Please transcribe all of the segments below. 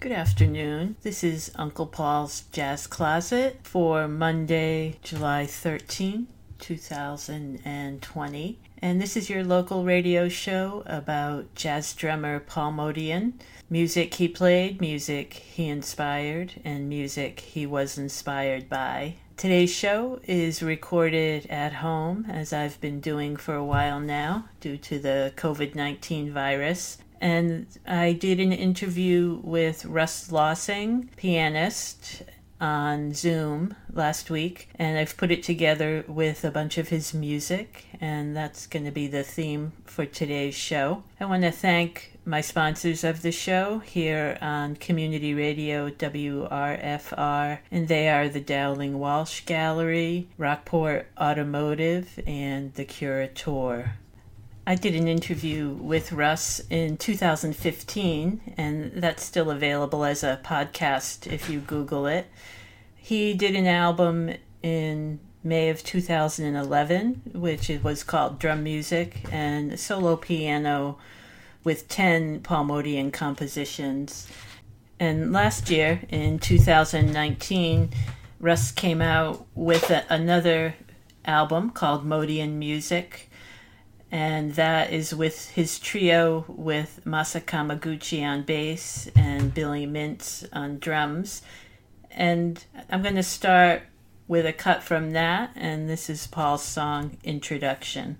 Good afternoon. This is Uncle Paul's Jazz Closet for Monday, July 13, 2020. And this is your local radio show about jazz drummer Paul Motian, music he played, music he inspired, and music he was inspired by. Today's show is recorded at home, as I've been doing for a while now due to the COVID-19 virus. And I did an interview with Russ Lossing, pianist, on Zoom last week, and I've put it together with a bunch of his music, and that's going to be the theme for today's show. I want to thank my sponsors of the show here on Community Radio WRFR, and they are the Dowling Walsh Gallery, Rockport Automotive, and the Curator. I did an interview with Russ in 2015, and that's still available as a podcast if you Google it. He did an album in May of 2011, which was called Drum Music, and solo piano with 10 Paul Motian compositions. And last year, in 2019, Russ came out with another album called Modian Music, and that is with his trio with Masa Kamaguchi on bass and Billy Mintz on drums. And I'm going to start with a cut from that, and this is Paul's song, Introduction.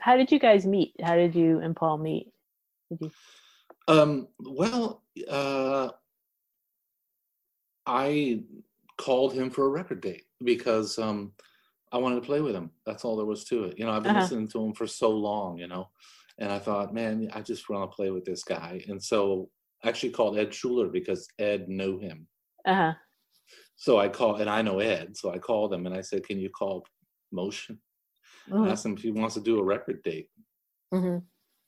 How did you guys meet? How did you and Paul meet? I called him for a record date because I wanted to play with him. That's all there was to it. You know, I've been listening to him for so long, you know, and I thought, man, I just want to play with this guy. And so I actually called Ed Schuller because Ed knew him. Uh-huh. So I called, and I know Ed, so I called him and I said, can you call Motion? Mm-hmm. Asked him if he wants to do a record date, mm-hmm.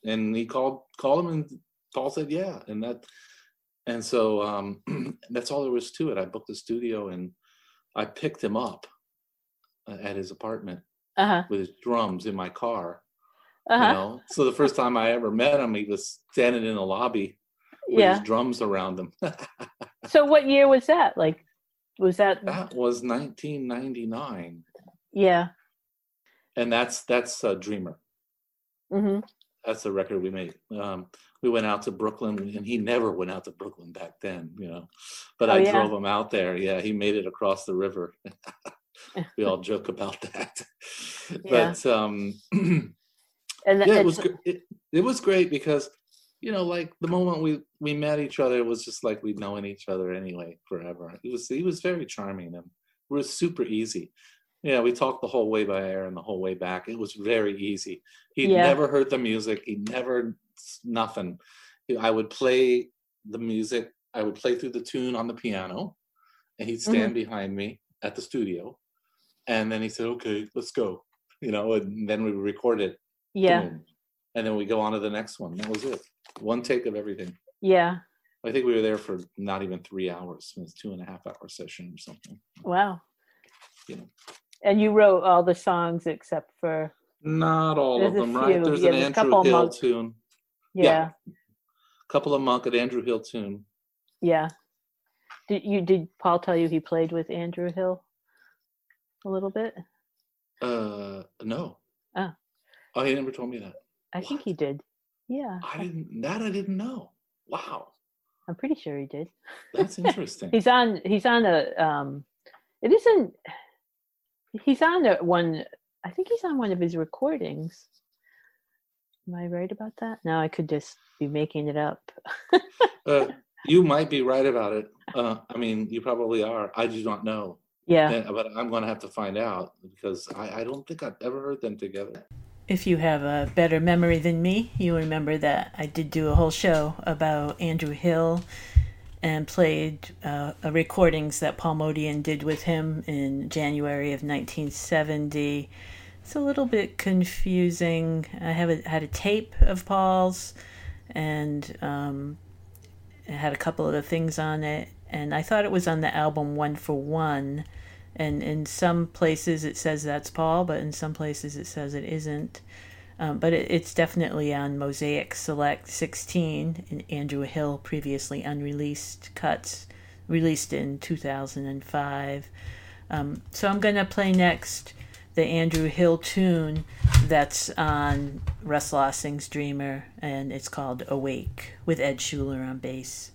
and he called him, and Paul said yeah, and so that's all there was to it. I booked the studio, and I picked him up at his apartment with his drums in my car. You know, so the first time I ever met him, he was standing in the lobby with his drums around him. So what year was that? Like, that was 1999? Yeah. And that's Dreamer. Mm-hmm. That's the record we made. We went out to Brooklyn, and he never went out to Brooklyn back then, you know. But I drove him out there. Yeah, he made it across the river. We all joke about that. But it was great because, you know, like the moment we met each other, it was just like we'd known each other anyway forever. He was very charming, and we were super easy. Yeah, we talked the whole way by air and the whole way back. It was very easy. He'd never heard the music. He'd never, nothing. I would play the music. I would play through the tune on the piano, and he'd stand behind me at the studio. And then he said, okay, let's go. You know, and then we record it. Yeah. Boom. And then we go on to the next one. That was it. One take of everything. Yeah. I think we were there for not even 3 hours. It was 2.5 hour session or something. Wow. You know. And you wrote all the songs except for... Not all of them, right? There's an Andrew Hill tune. Yeah. A couple of Monk at Andrew Hill tune. Yeah. Did Paul tell you he played with Andrew Hill a little bit? No. Oh. Oh, he never told me that. I think he did. Yeah. I didn't know. Wow. I'm pretty sure he did. That's interesting. He's on one of his recordings. Am I right about that? No, I could just be making it up. You might be right about it. I mean, you probably are. I do not know. Yeah. But I'm going to have to find out because I don't think I've ever heard them together. If you have a better memory than me, you remember that I did do a whole show about Andrew Hill and played recordings that Paul Motian did with him in January of 1970. It's a little bit confusing. I had a tape of Paul's, and it had a couple of the things on it, and I thought it was on the album One for One, and in some places it says that's Paul, but in some places it says it isn't. But it's definitely on Mosaic Select 16, and Andrew Hill previously unreleased cuts, released in 2005. So I'm going to play next the Andrew Hill tune that's on Russ Lossing's Dreamer, and it's called Awake, with Ed Schuller on bass.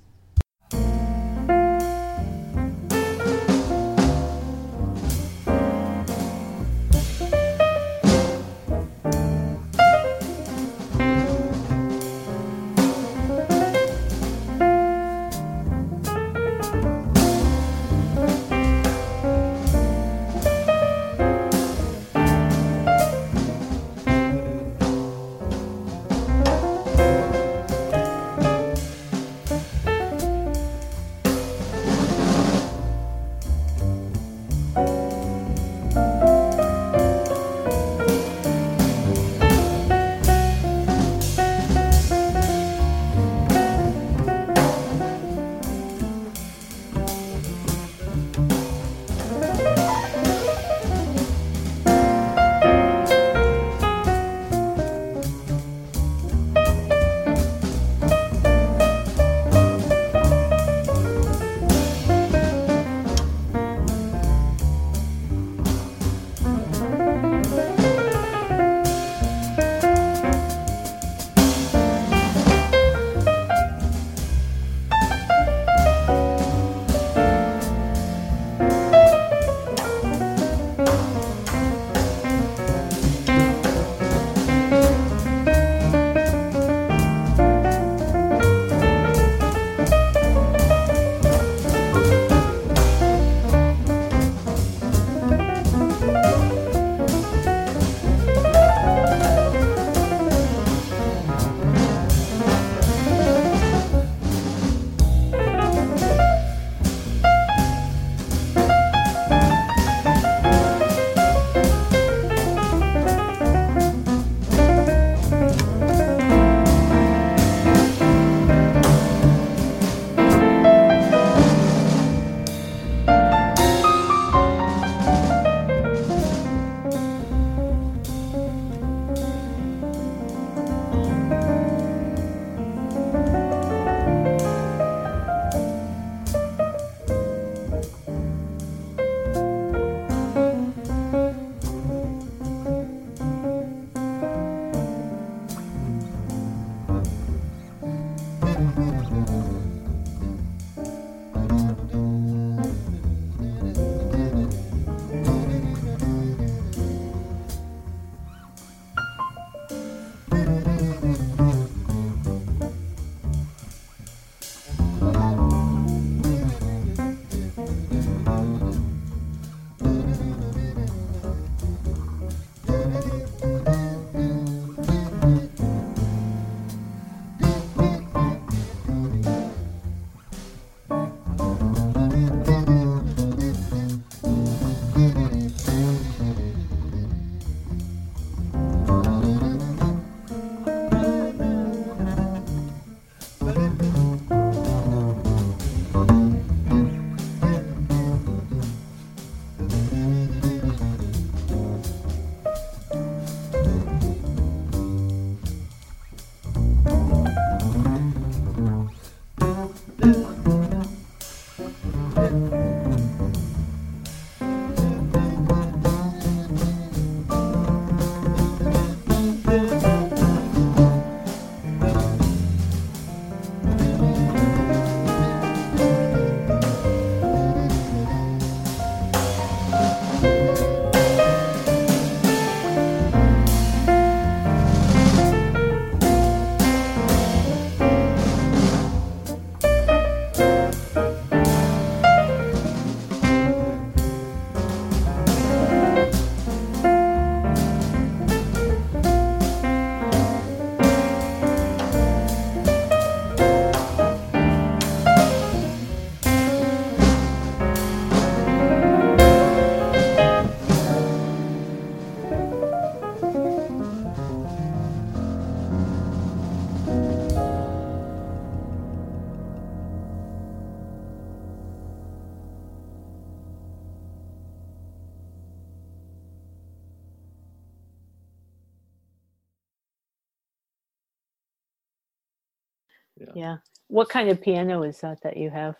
Yeah. What kind of piano is that you have?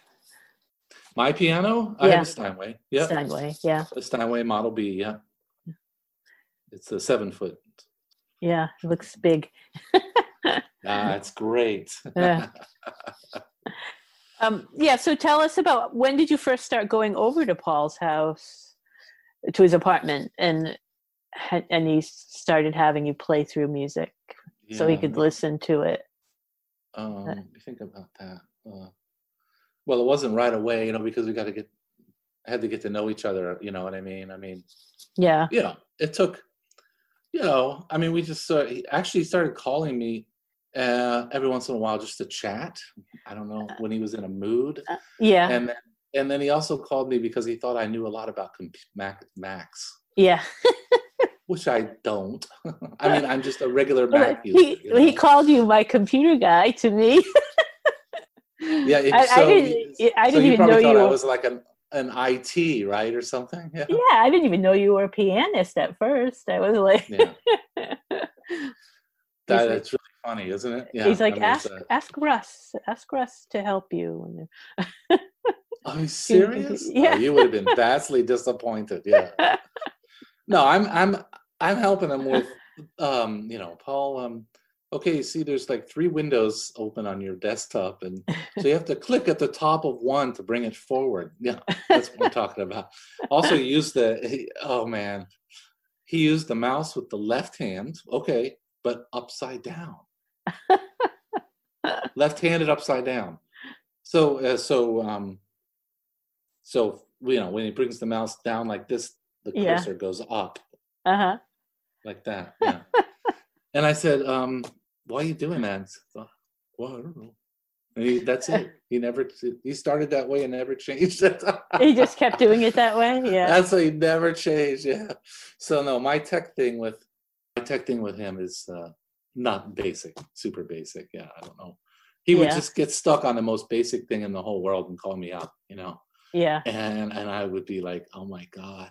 My piano? Yeah. I have a Steinway. Yeah. Steinway, yeah. A Steinway Model B, yeah. It's a 7-foot. Yeah, it looks big. That's great. Yeah, so tell us about, when did you first start going over to Paul's house, to his apartment, and he started having you play through music so he could listen to it? Think about that. Well, it wasn't right away, because we had to get to know each other, you know what I mean? Yeah. Yeah, it took, we just he actually started calling me every once in a while just to chat. I don't know, when he was in a mood. Yeah. And then he also called me because he thought I knew a lot about Macs. Yeah. Which I don't. I'm just a regular Mac user. He called you my computer guy to me. Yeah, I didn't even know you. I was like an IT, right, or something. Yeah. Yeah, I didn't even know you were a pianist at first. I was like, that's really funny, isn't it? Yeah. He's like, ask Russ to help you. Are you serious? Yeah, oh, you would have been vastly disappointed. Yeah. No, I'm helping him with, Paul. Okay, you see, there's like 3 windows open on your desktop, and so you have to click at the top of one to bring it forward. Yeah, that's what we're talking about. Also, he used the mouse with the left hand. Okay, but upside down, left-handed upside down. So when he brings the mouse down like this, the cursor goes up, like that. Yeah. And I said, why are you doing that? Well, I don't know. And that's it. He started that way and never changed it. He just kept doing it that way. Yeah. That's why he never changed. Yeah. So no, my tech thing with him is not basic, super basic. Yeah. I don't know. He would just get stuck on the most basic thing in the whole world and call me out, Yeah. And I would be like, oh my God.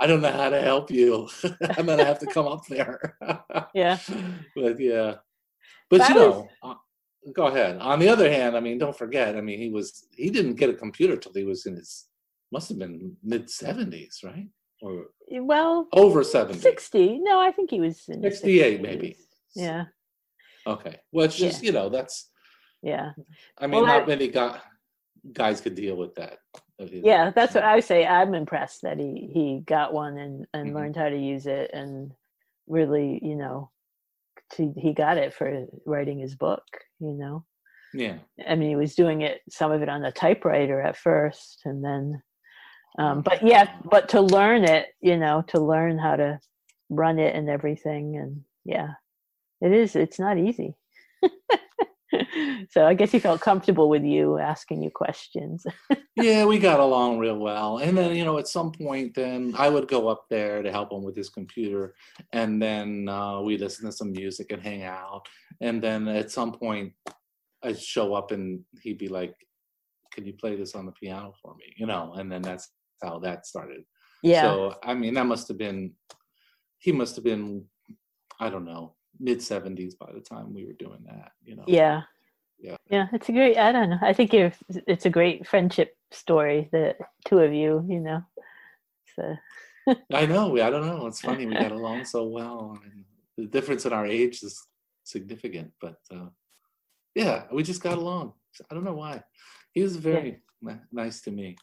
I don't know how to help you. I'm gonna have to come up there. Yeah. But go ahead. On the other hand, don't forget. He didn't get a computer till he was in his mid-70s, right? Or over 70. 60. No, I think he was in 68, maybe. Yeah. Okay. Well, it's just that's. Yeah. Not many guys could deal with that. Yeah, that's what I would say. I'm impressed that he got one and learned how to use it, and really, he got it for writing his book, Yeah. He was doing some of it on the typewriter at first, and then, but to learn it, to learn how to run it and everything, and it's not easy. So I guess he felt comfortable with you asking you questions. Yeah, we got along real well. And then, at some point then I would go up there to help him with his computer. And then we listen to some music and hang out. And then at some point I'd show up and he'd be like, can you play this on the piano for me? And then that's how that started. Yeah. So, he must have been, I don't know, mid-70s by the time we were doing that, Yeah, it's a great, I don't know, I think it's a great friendship story, the two of you, so. I know, I don't know, it's funny, we got along so well, and the difference in our age is significant, but we just got along, I don't know why. He was very nice to me.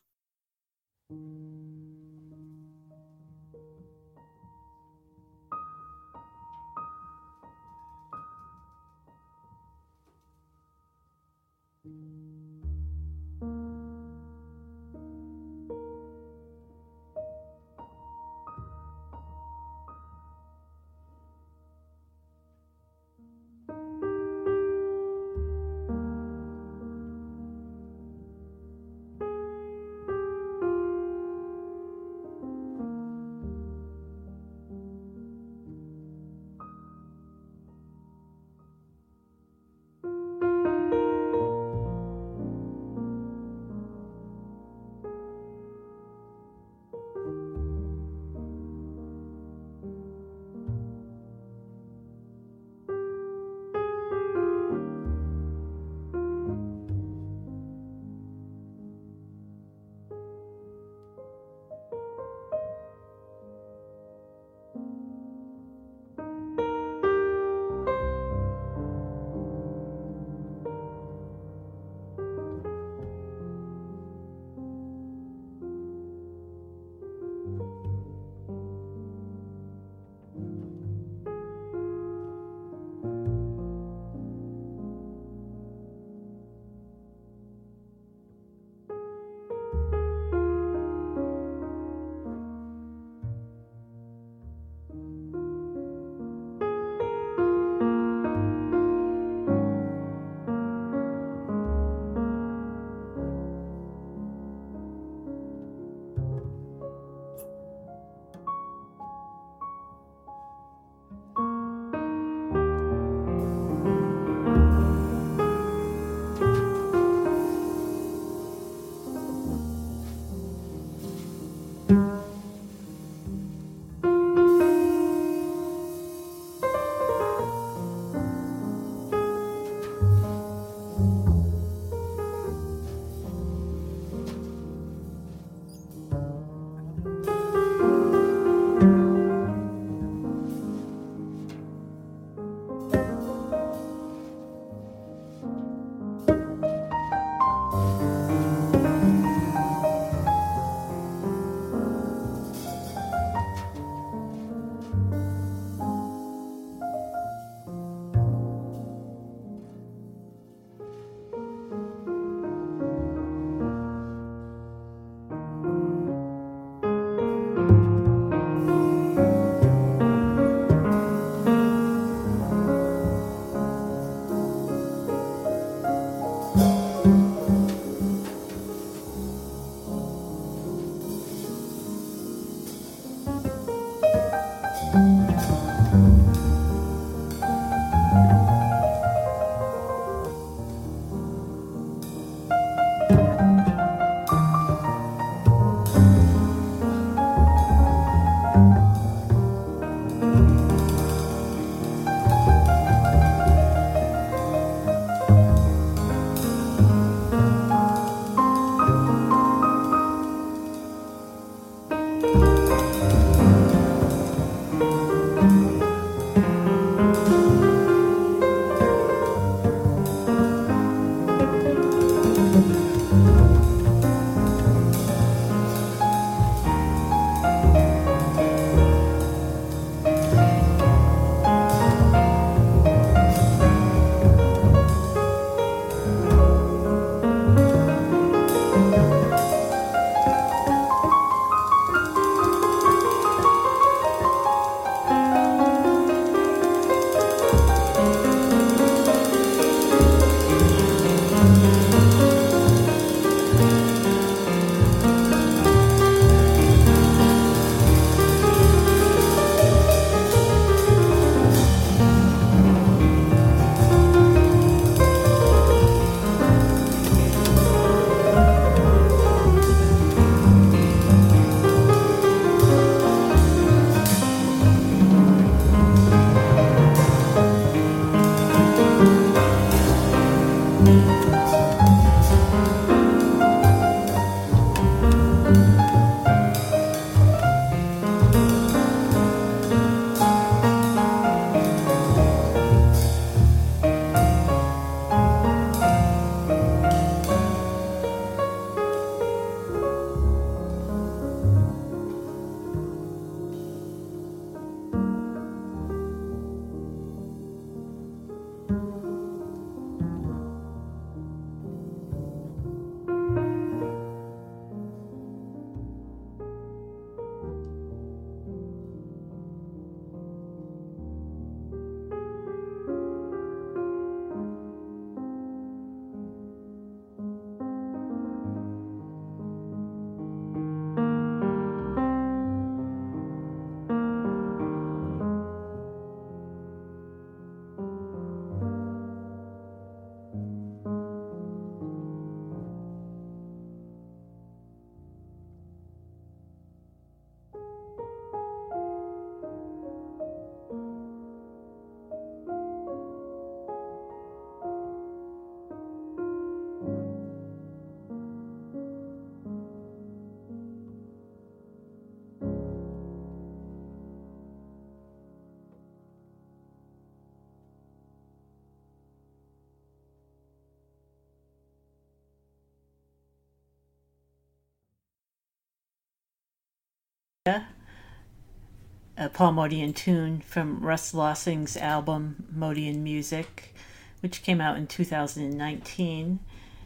a Paul Motian tune from Russ Lossing's album Modian Music, which came out in 2019.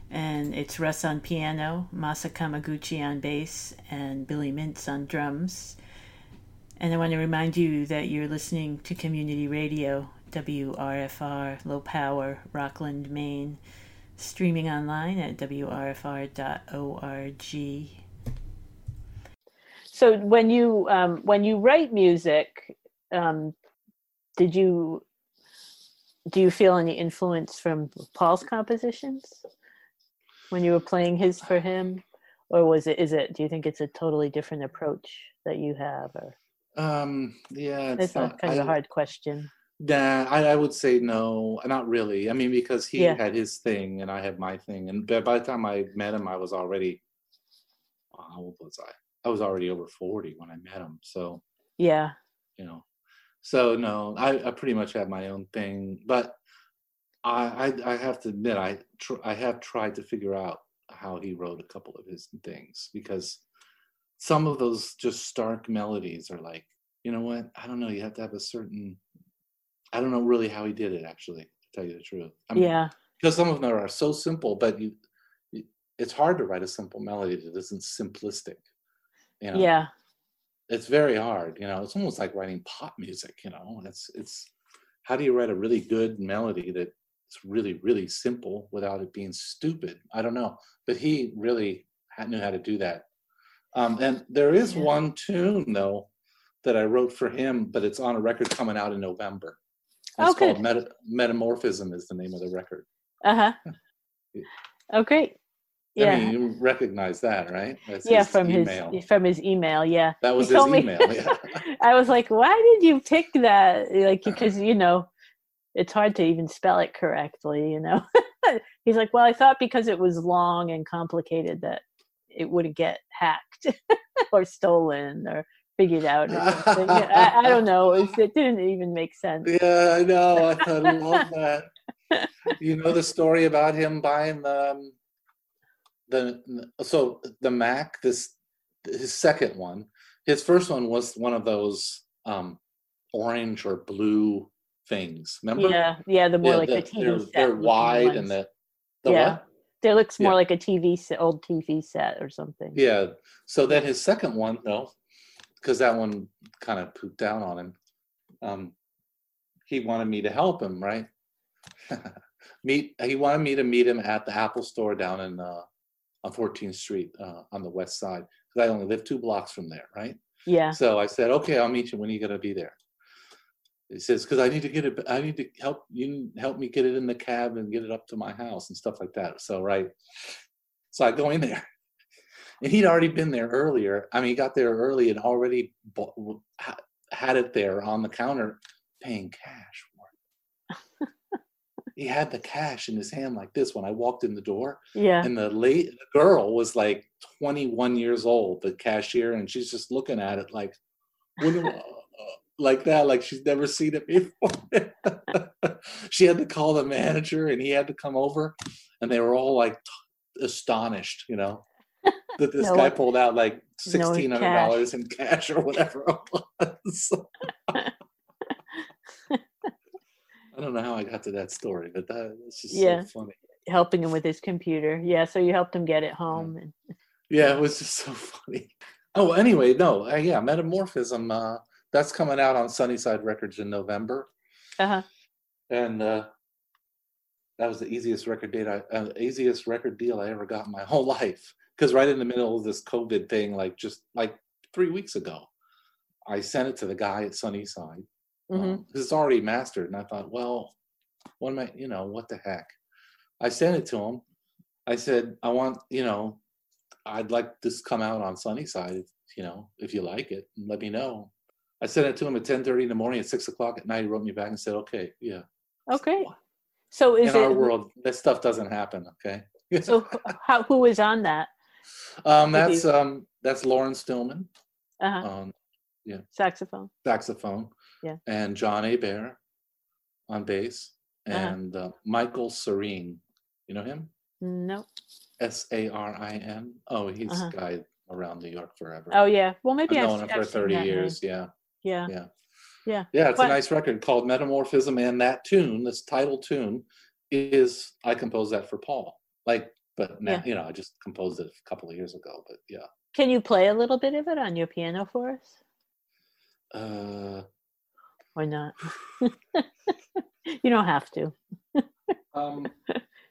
And it's Russ on piano, Masa Kamaguchi on bass, and Billy Mintz on drums. And I want to remind you that you're listening to Community Radio WRFR, Low Power, Rockland, Maine, streaming online at wrfr.org. So when you write music, do you feel any influence from Paul's compositions when you were playing his for him, or do you think it's a totally different approach that you have? Or it's kind of a hard question. Nah, I would say no, not really. I mean, because he had his thing and I had my thing. And by the time I met him, I was already, how old was I? I was already over 40 when I met him. So, so no, I pretty much have my own thing. But I have to admit, I have tried to figure out how he wrote a couple of his things, because some of those just stark melodies are like, you know what? I don't know. You have to have a certain... I don't know really how he did it, actually, to tell you the truth. I mean, because some of them are so simple, but it's hard to write a simple melody that isn't simplistic. You know? Yeah. It's very hard. You know, it's almost like writing pop music. You know, it's how do you write a really good melody that's really, really simple without it being stupid? I don't know, but he really knew how to do that. And there is one tune though that I wrote for him, but it's on a record coming out in November. It's called Metamorphism is the name of the record. Oh, great. Yeah. I mean, you recognize that, right? That's from his email. Yeah. That was his email. Yeah. I was like, why did you pick that? Like, because, you know, it's hard to even spell it correctly, you know? He's like, well, I thought because it was long and complicated that it wouldn't get hacked or stolen or figured out or something. I don't know. It didn't even make sense. Yeah, I know. I thought I love that. You know the story about him buying the Mac, his second one. His first one was one of those orange or blue things. Remember? Yeah. The more like the TV set. They're wide ones. And what? It looks more like a old TV set or something. Yeah. So then his second one though, because that one kind of pooped down on him. He wanted me to help him, right? He wanted me to meet him at the Apple store down in on 14th Street on the west side, because I only live 2 blocks from there, right? Yeah. So I said, okay, I'll meet you. When are you gonna be there? He says, because I need to get it. I need to help me get it in the cab and get it up to my house and stuff like that. So right. So I go in there. And he'd already been there earlier. I mean, he got there early and already had it there on the counter, paying cash for it. He had the cash in his hand like this when I walked in the door. Yeah. And the girl was like 21 years old, the cashier, and she's just looking at it like, like that, like she's never seen it before. She had to call the manager, and he had to come over, and they were all like astonished, you know. That this guy pulled out like $1,600 in cash or whatever it was. I don't know how I got to that story, but that's just so funny. Helping him with his computer. Yeah, so you helped him get it home. Yeah, it was just so funny. Oh, anyway, Metamorphism. That's coming out on Sunnyside Records in November. And that was the easiest record deal I ever got in my whole life. Because right in the middle of this COVID thing, like just like 3 weeks ago, I sent it to the guy at Sunnyside. It's already mastered. And I thought, well, what am I, you know, what the heck? I sent it to him. I said, I'd like this come out on Sunnyside, you know, if you like it, let me know. I sent it to him at 10:30 in the morning. At 6:00 at night, he wrote me back and said, okay, yeah. Okay. So is in our world, that stuff doesn't happen, okay? So who is on that? That's Lauren Stillman, saxophone, and John Abair on bass, and Michael Sarin. You know him? No. Sarin. Oh, he's a guy around New York forever. Oh yeah, well maybe I've known him for 30 years. Yeah. Yeah. Yeah. Yeah. Yeah. It's a nice record called Metamorphism, and that tune, this title tune, is I composed that for Paul. Like, but now, you know, I just composed it a couple of years ago. But yeah. Can you play a little bit of it on your piano for us? Or not? You don't have to.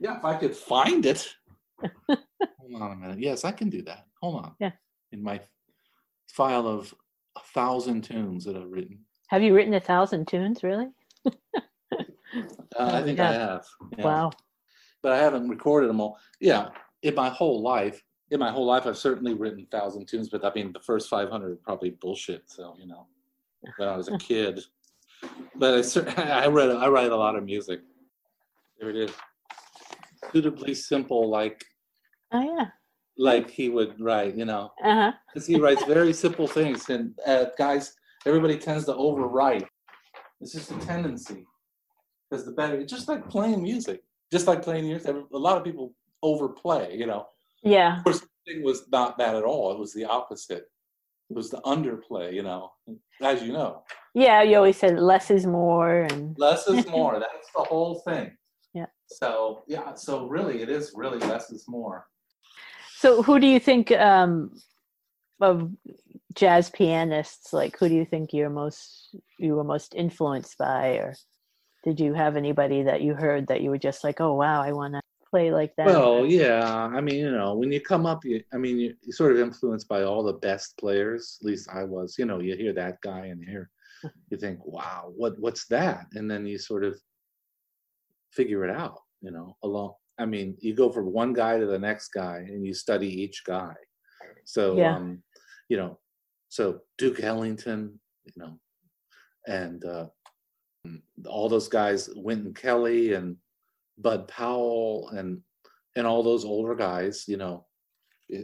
Yeah, if I could find it. Hold on a minute. Yes, I can do that. Hold on. Yeah. In my file of 1,000 tunes that I've written. Have you written 1,000 tunes, really? I think I have. Yeah. Wow. But I haven't recorded them all. Yeah, in my whole life, I've certainly written 1,000 tunes, but I mean, the first 500 were probably bullshit. So, you know, when I was a kid. But I write a lot of music. There it is. Suitably simple, like. Oh yeah. Like he would write, you know, because he writes very simple things, and guys, everybody tends to overwrite. It's just a tendency, because the better. It's just like playing music. A lot of people overplay, you know. Yeah. Of course, the thing was not that at all. It was the opposite. It was the underplay, you know, as you know. Yeah, you always said less is more, and less is more. That's the whole thing. Yeah. So yeah, so really, it is really less is more. So who do you think of jazz pianists, like who do you think you were most influenced by, or did you have anybody that you heard that you were just like, oh wow, I want to play like that? Well, yeah, I mean, you know, when you come up, you're sort of influenced by all the best players, at least I was, you know, you hear that guy and you think, wow, what's that? And then you sort of figure it out, you know, I mean, you go from one guy to the next guy, and you study each guy. So, yeah. You know, so Duke Ellington, you know, and all those guys, Wynton Kelly and Bud Powell, and all those older guys, you know,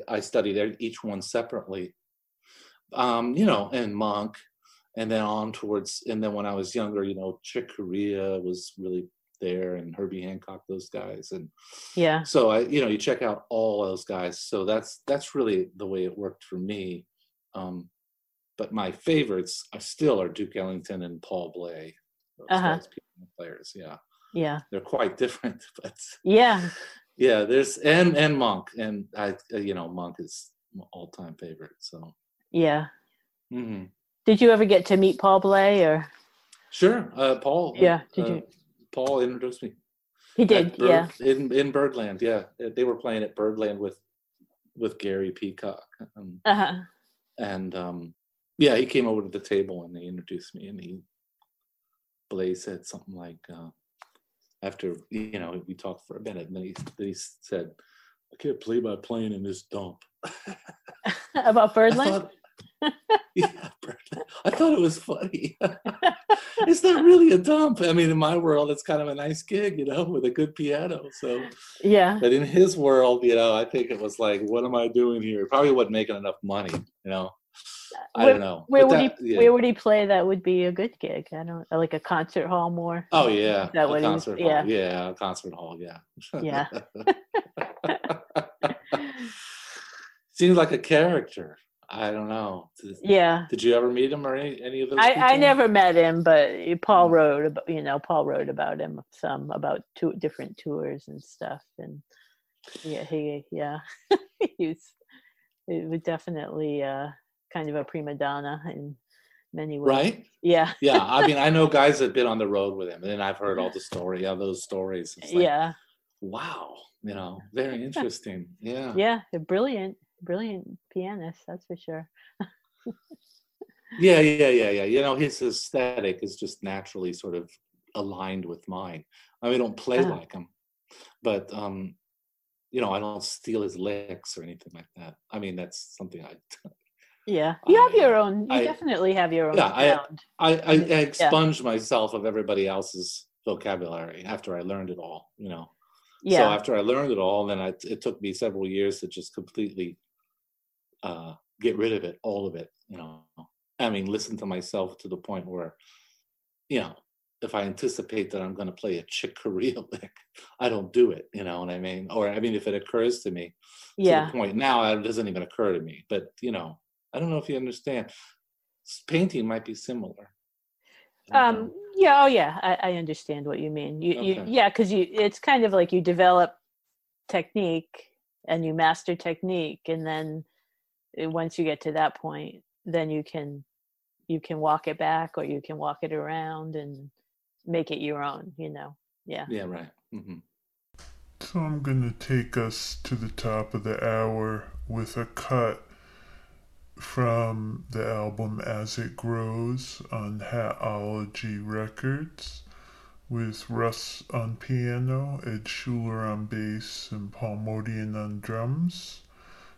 I studied each one separately. You know, and Monk, and then on towards, and then when I was younger, you know, Chick Corea was really there, and Herbie Hancock, those guys, and yeah. So I, you know, you check out all those guys. So that's really the way it worked for me. But my favorites are still Duke Ellington and Paul Bley. Those players, yeah. Yeah. They're quite different, but yeah. Yeah, there's and Monk, and I, you know, Monk is my all-time favorite. So yeah. Mm-hmm. Did you ever get to meet Paul Bley or? Sure, Paul. Yeah. Did you? Paul introduced me. He did, yeah. In Birdland, yeah. They were playing at Birdland with Gary Peacock. And yeah, he came over to the table and they introduced me. And Blay said something like, after, you know, we talked for a minute, and then he said, I can't play by playing in this dump. About Birdland? Yeah, I thought it was funny. It's not really a dump. I mean, in my world, it's kind of a nice gig, you know, with a good piano. So yeah. But in his world, you know, I think it was like, what am I doing here? Probably wasn't making enough money, you know. I don't know. Where would he play? That would be a good gig. I don't like a concert hall more. Oh yeah, that a concert hall. Yeah. Yeah, a concert hall. Yeah. Yeah. Seems like a character. I don't know. Yeah. Did you ever meet him or any of those people? I never met him, but Paul wrote about him some, about two different tours and stuff. And yeah, he was definitely kind of a prima donna in many ways. Right? Yeah. Yeah. I mean, I know guys that have been on the road with him, and I've heard all the stories. It's like, yeah. Wow. You know, very interesting. Yeah. Yeah. They're brilliant. Brilliant pianist, that's for sure. Yeah. You know, his aesthetic is just naturally sort of aligned with mine. I mean, I don't play like him, but you know, I don't steal his licks or anything like that. I mean, that's something I. Yeah, you have your own. You definitely have your own. Yeah, I expunged myself of everybody else's vocabulary after I learned it all. You know. Yeah. So after I learned it all, then it took me several years to just completely. Get rid of it, all of it, you know. I mean, listen to myself to the point where, you know, if I anticipate that I'm going to play a Chick Corea lick, I don't do it, you know what I mean? Or, I mean, if it occurs to me, to the point now, it doesn't even occur to me. But, you know, I don't know if you understand. painting might be similar. Yeah. Oh, yeah. I understand what you mean. Yeah, because it's kind of like you develop technique and you master technique, and then once you get to that point, then you can walk it back, or you can walk it around and make it your own. You know. Yeah. Yeah. Right. Mm-hmm. So I'm going to take us to the top of the hour with a cut from the album As It Grows on Hatology Records, with Russ on piano, Ed Schuller on bass, and Paul Motian on drums,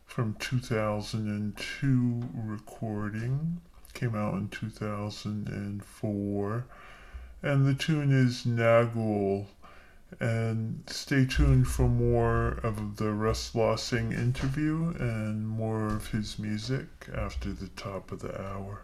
from 2002 recording. Came out in 2004. And the tune is Nagual. And stay tuned for more of the Russ Lossing interview and more of his music after the top of the hour.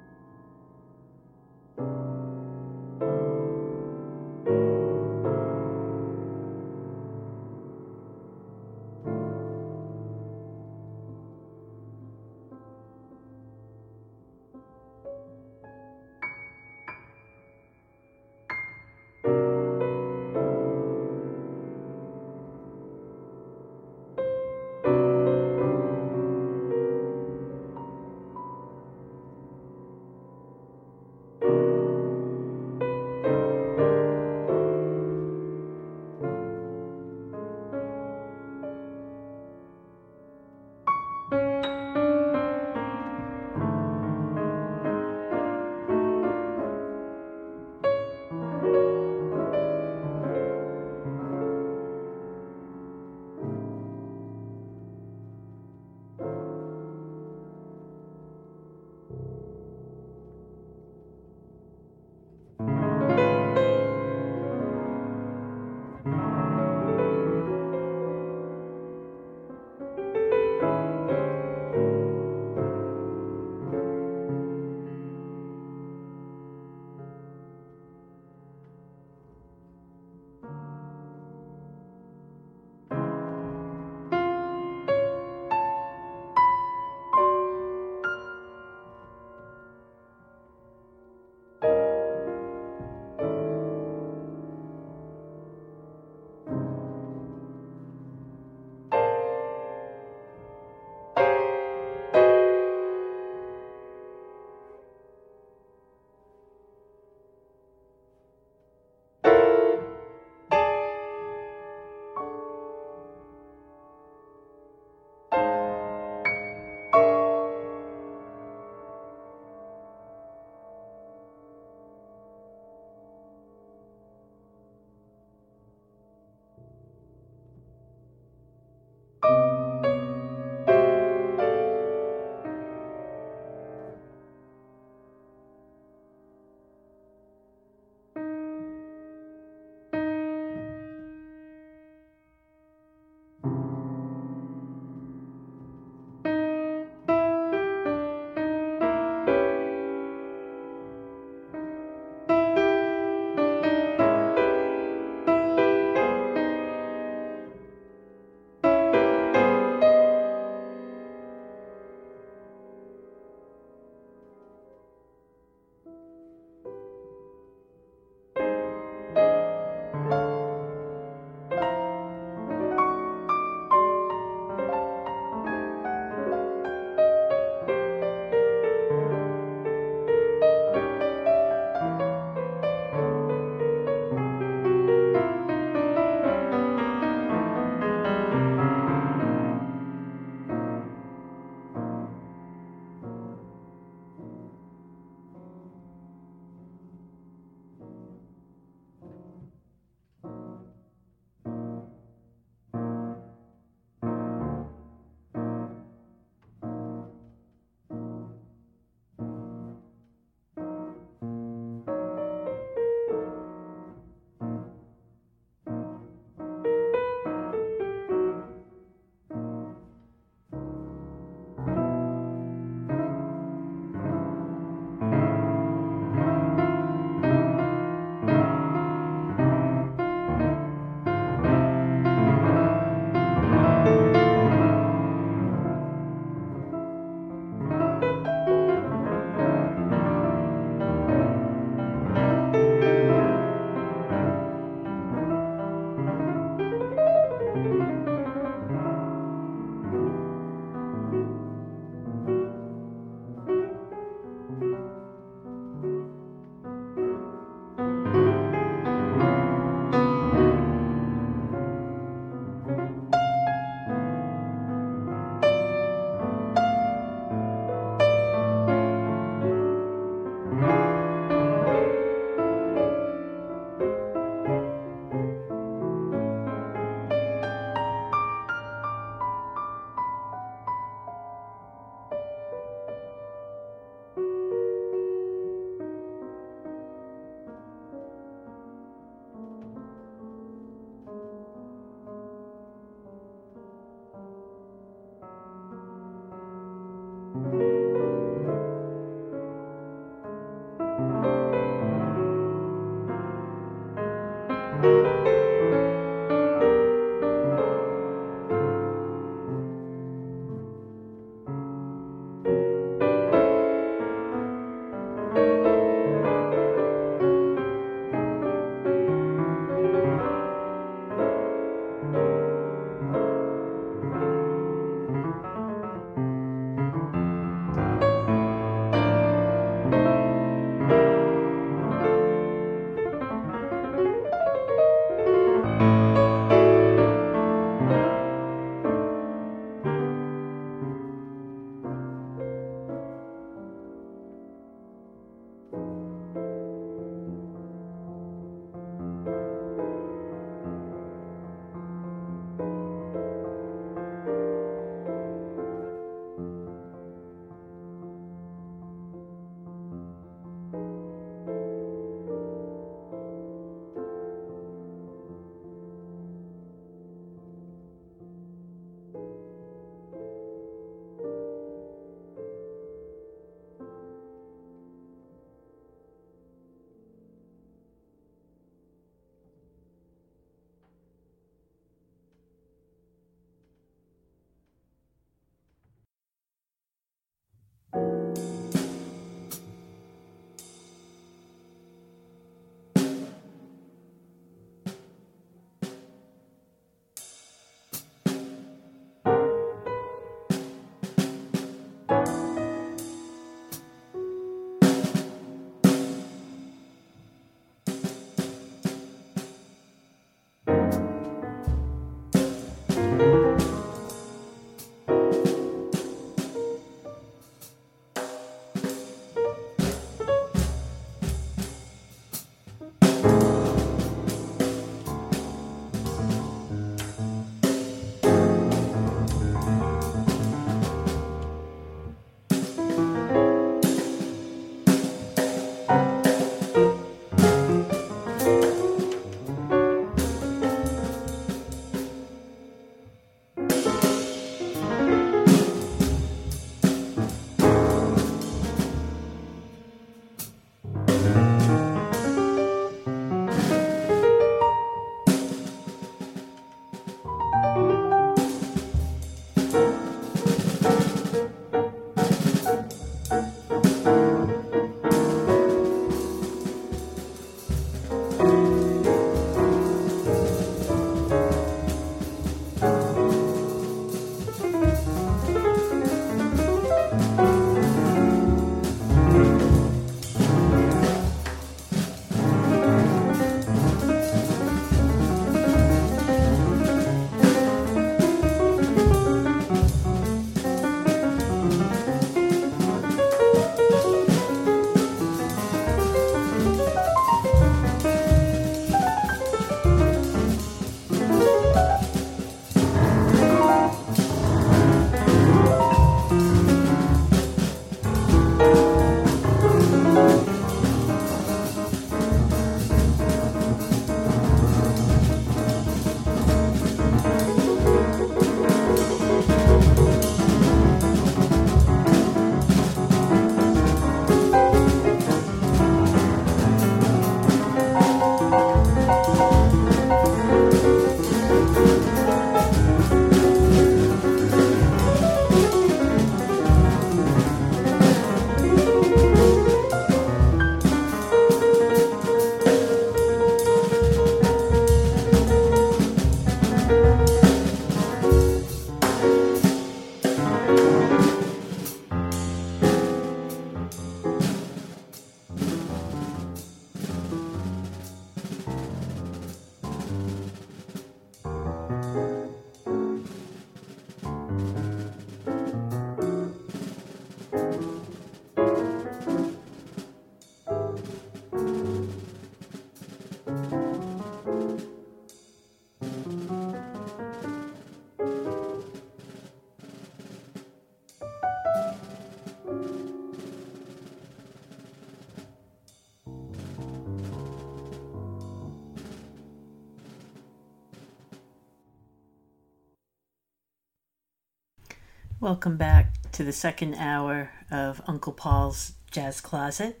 Welcome back to the second hour of Uncle Paul's Jazz Closet.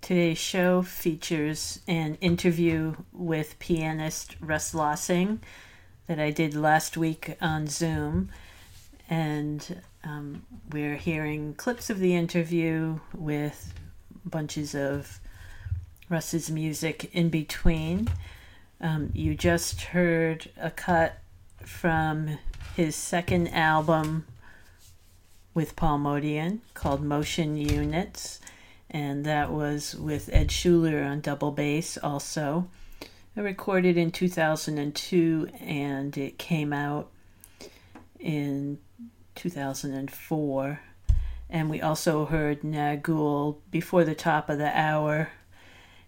Today's show features an interview with pianist Russ Lossing that I did last week on Zoom, and we're hearing clips of the interview with bunches of Russ's music in between. You just heard a cut from his second album with Paul Motian called Motian Units, and that was with Ed Schuller on double bass also. It recorded in 2002 and it came out in 2004. And we also heard Nagul before the top of the hour,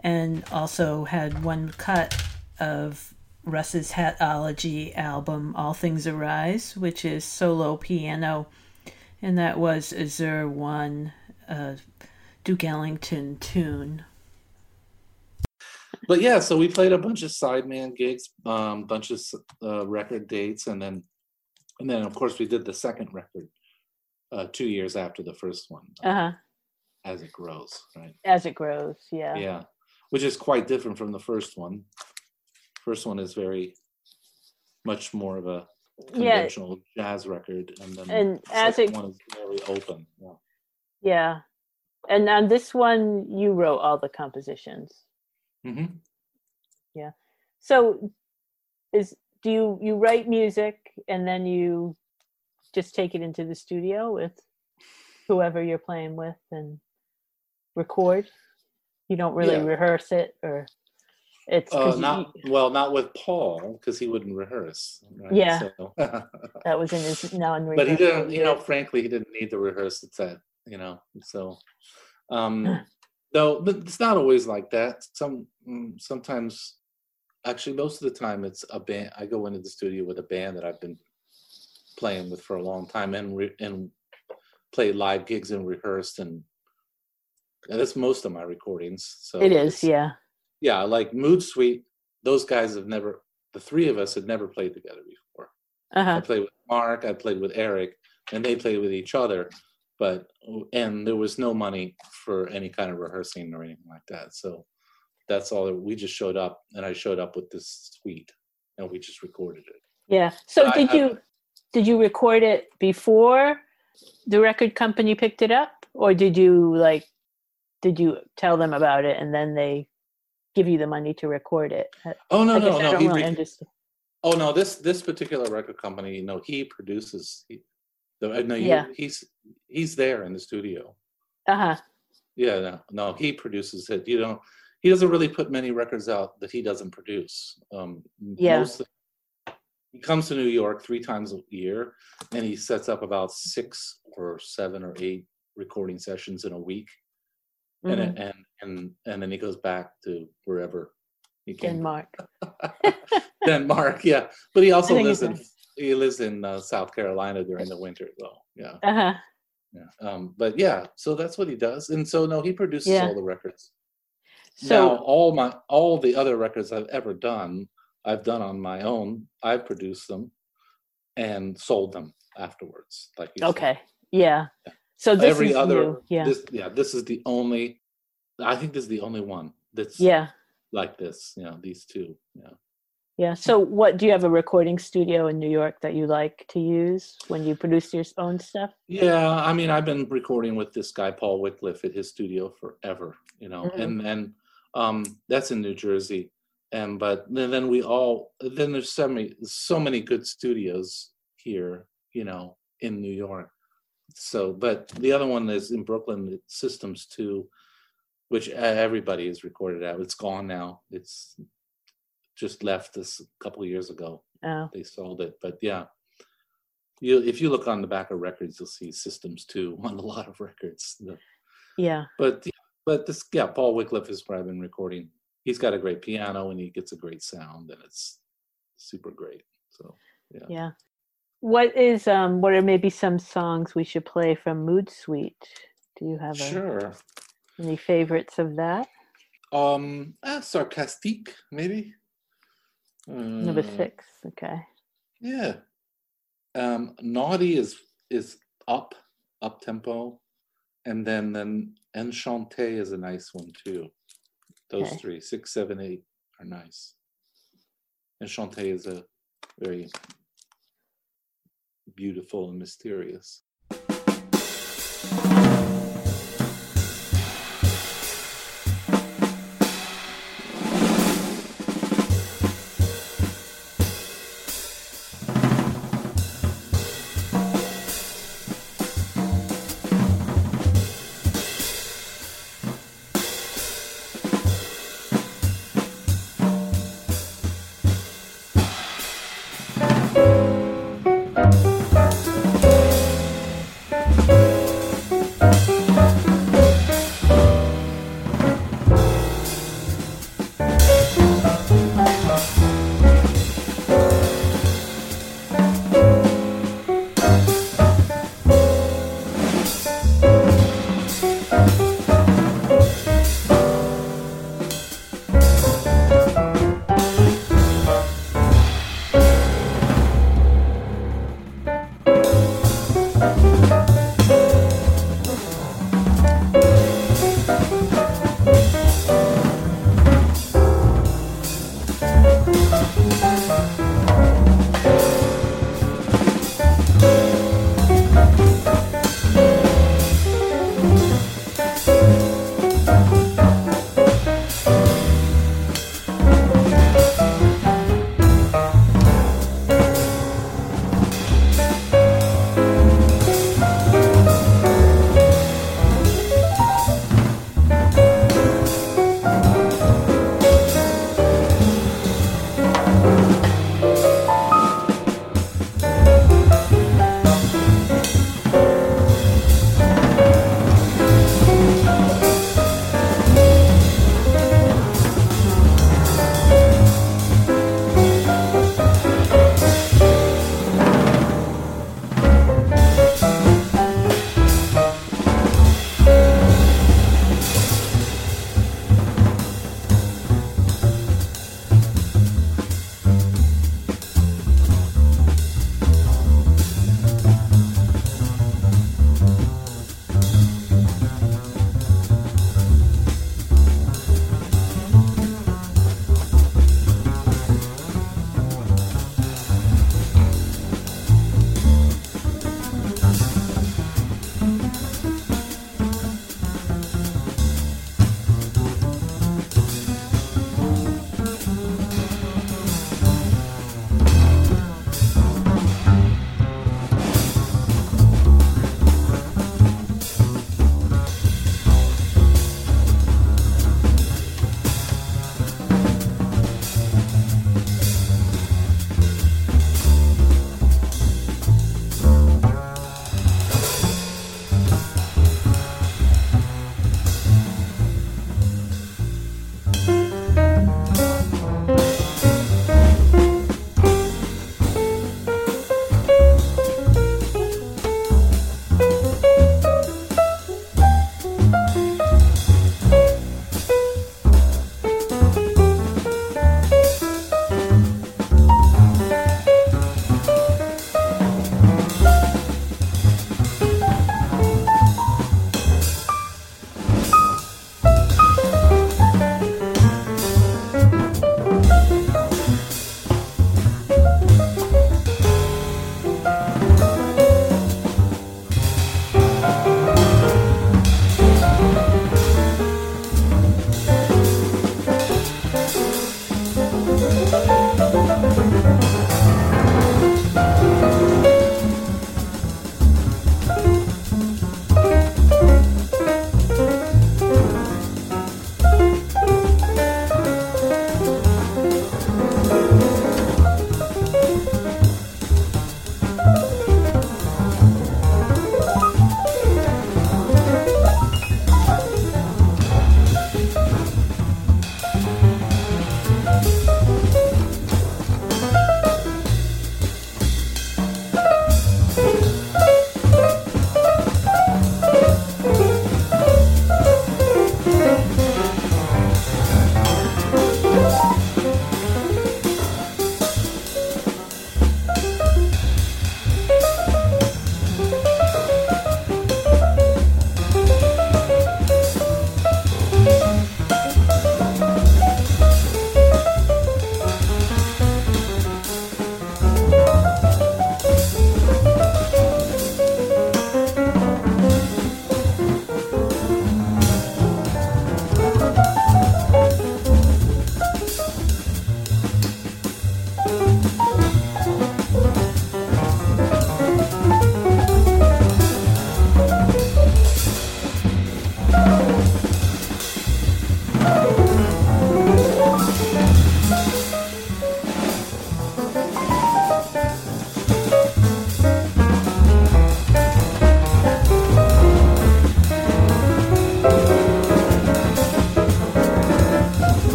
and also had one cut of Russ's Hatology album, All Things Arise, which is solo piano, and that was Azure One, Duke Ellington tune. But yeah, so we played a bunch of sideman gigs, bunch of record dates, and then of course we did the second record 2 years after the first one. As it grows, right? As it grows, yeah. Yeah, which is quite different from the first one. First one is very much more of a conventional jazz record, and then the second one is very open. Yeah. Yeah, and on this one, you wrote all the compositions. Mm-hmm. Yeah. So, do you write music and then you just take it into the studio with whoever you're playing with and record? You don't really rehearse it, or it's not with Paul, because he wouldn't rehearse, right? Yeah, so. That was in his non-rehearsal, but he didn't, frankly, he didn't need to rehearse the set, so though it's not always like that. Sometimes actually most of the time it's a band. I go into the studio with a band that I've been playing with for a long time and play live gigs and rehearsed, and that's most of my recordings. So it is, yeah. Yeah, like Mood Suite, those guys the three of us had never played together before. Uh-huh. I played with Mark, I played with Eric, and they played with each other, and there was no money for any kind of rehearsing or anything like that. So that's all, we just showed up, and I showed up with this suite, and we just recorded it. Yeah, so did you record it before the record company picked it up, or did you tell them about it and then they give you the money to record it? No, this particular record company, he produces. He's there in the studio. Uh-huh. Yeah, no, he produces it. He doesn't really put many records out that he doesn't produce. Mostly, he comes to New York 3 times a year, and he sets up about 6 or 7 or 8 recording sessions in a week. Mm-hmm. And then he goes back to wherever he came. Denmark, yeah. But he also lives in South Carolina during the winter, though. Yeah. Uh-huh. Yeah. But yeah, so that's what he does. And so he produces all the records. So now, all the other records I've ever done, I've done on my own. I've produced them and sold them afterwards. Like you said. Yeah. Yeah. So this every is other, new. Yeah. This is the only. I think this is the only one that's like this. These two. Yeah. Yeah. So, what do you have a recording studio in New York that you like to use when you produce your own stuff? Yeah, I mean, I've been recording with this guy Paul Wycliffe at his studio forever. Mm-hmm. and that's in New Jersey, but then there's so many good studios here, in New York. So, but the other one is in Brooklyn, Systems 2, which everybody is recorded at. It's gone now. It's just left this a couple of years ago. Oh. They sold it. But yeah, if you look on the back of records, you'll see Systems 2 on a lot of records. Yeah. But Paul Wycliffe is where I've been recording. He's got a great piano and he gets a great sound, and it's super great. So, yeah. Yeah. What are maybe some songs we should play from Mood Suite? Do you have any favorites of that? Sarcastique, maybe. Number 6, okay. Yeah. Naughty is up tempo, and then Enchanté is a nice one too. Those okay. 3, 6, 7, 8 are nice. Enchanté is a very beautiful and mysterious.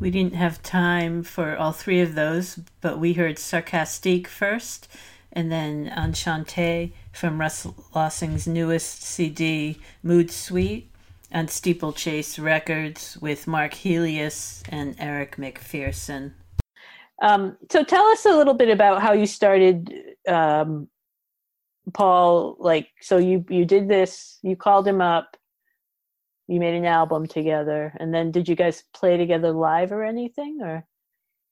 We didn't have time for all three of those, but we heard Sarcastique first, and then Enchanté from Russ Lossing's newest CD, Mood Suite, on Steeplechase Records with Mark Helias and Eric McPherson. So tell us a little bit about how you started, Paul. Like, so you did this, you called him up, you made an album together, and then did you guys play together live or anything, or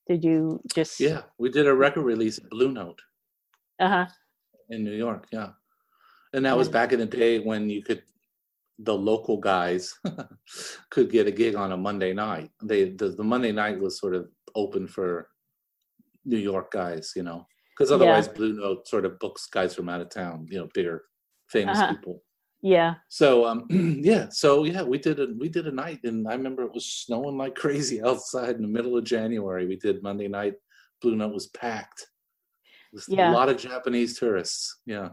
did you just... Yeah, we did a record release at Blue Note. Uh-huh. In New York, yeah. And that was back in the day when you could, the local guys could get a gig on a Monday night. The Monday night was sort of open for New York guys, you know, because otherwise Blue Note sort of books guys from out of town, you know, bigger, famous people. Yeah. So we did a night, and I remember it was snowing like crazy outside in the middle of January. We did Monday night. Blue Note was packed. It was a lot of Japanese tourists. Yeah, it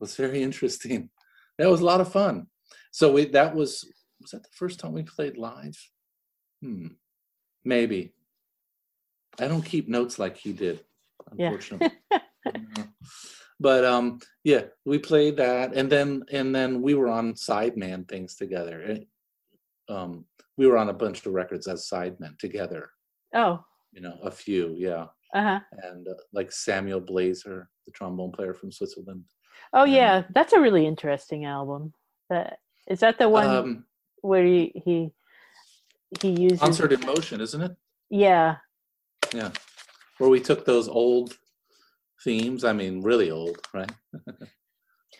was very interesting. That was a lot of fun. So was that the first time we played live? Maybe. I don't keep notes like he did, unfortunately. Yeah. But we played that, and then we were on sideman things together. We were on a bunch of records as sidemen together. Oh, you know, a few, yeah. Uh-huh. And like Samuel Blaser, the trombone player from Switzerland. Oh yeah, that's a really interesting album. Is that the one where he uses Consort in Motian, isn't it? Yeah. Yeah, where we took those old themes, I mean, really old, right?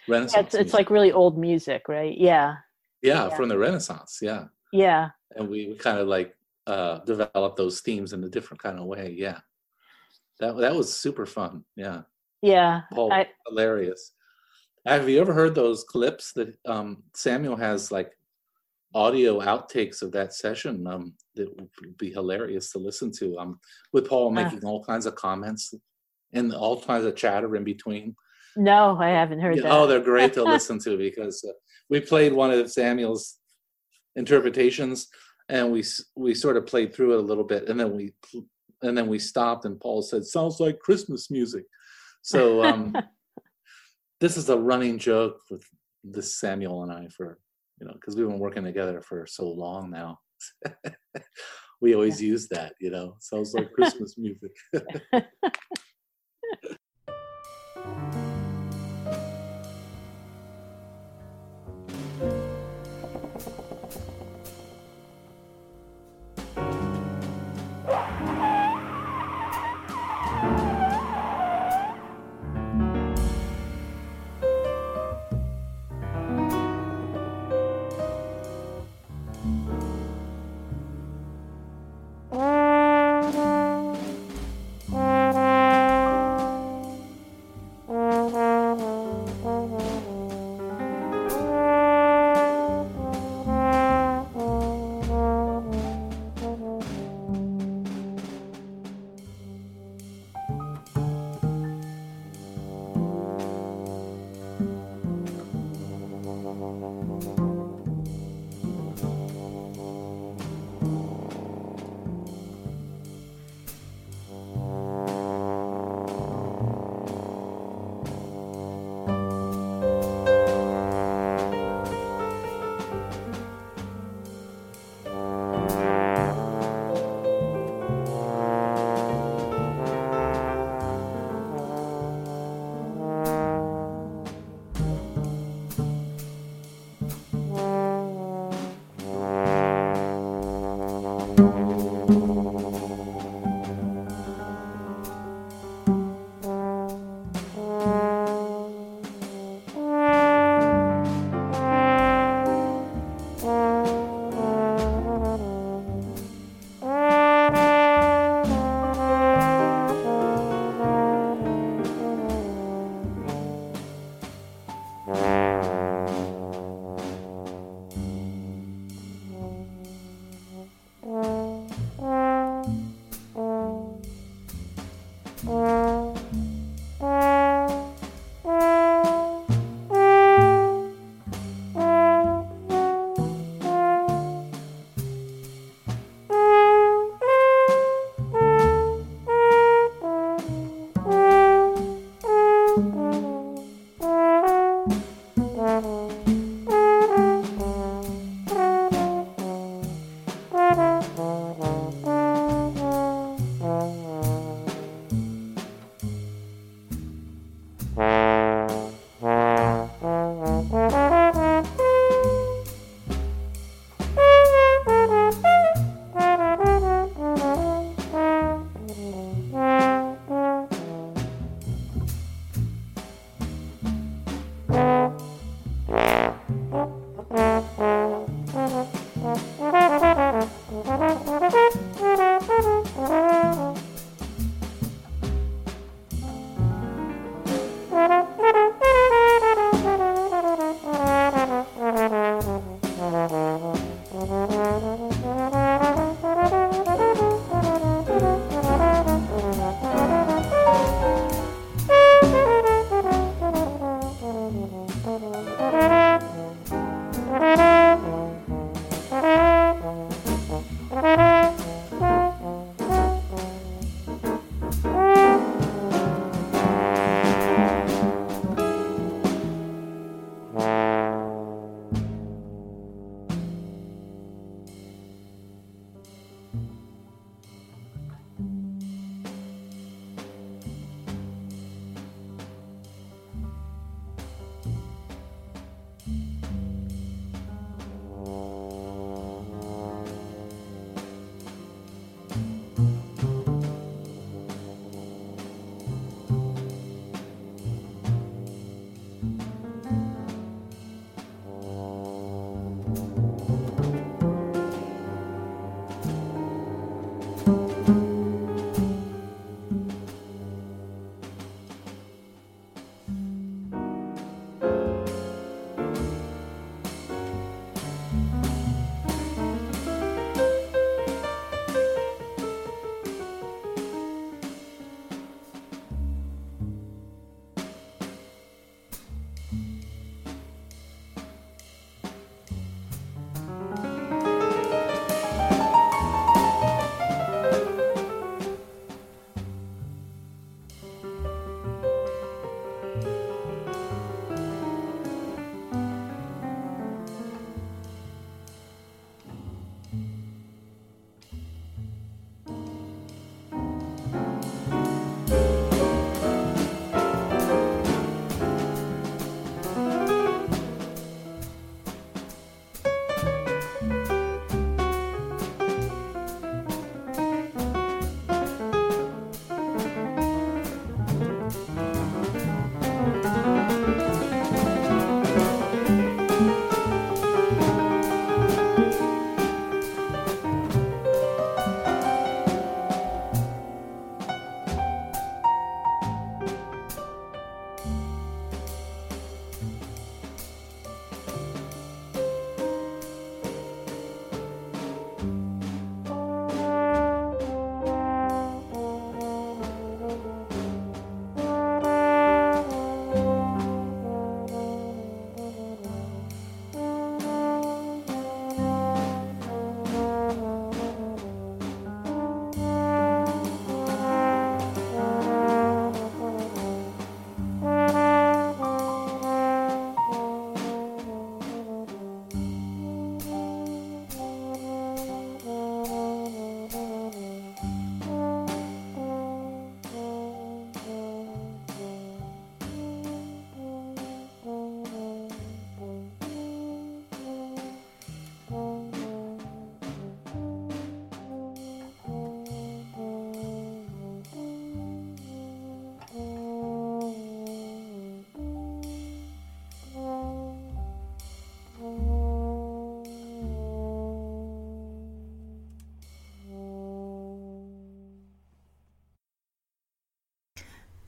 Renaissance. Yeah, it's like really old music, right? Yeah. Yeah, from the Renaissance, yeah. Yeah. And we kind of like developed those themes in a different kind of way, yeah. That was super fun, yeah. Yeah. Oh, hilarious. Have you ever heard those clips that Samuel has, like audio outtakes of that session? That would be hilarious to listen to. With Paul making all kinds of comments and all kinds of chatter in between. No, I haven't heard that. Oh, they're great to listen to, because we played one of Samuel's interpretations, and we sort of played through it a little bit, and then we stopped, and Paul said, "Sounds like Christmas music." So. This is a running joke with this Samuel and I for, you know, because we've been working together for so long now. We always use that, you know. Sounds like Christmas music.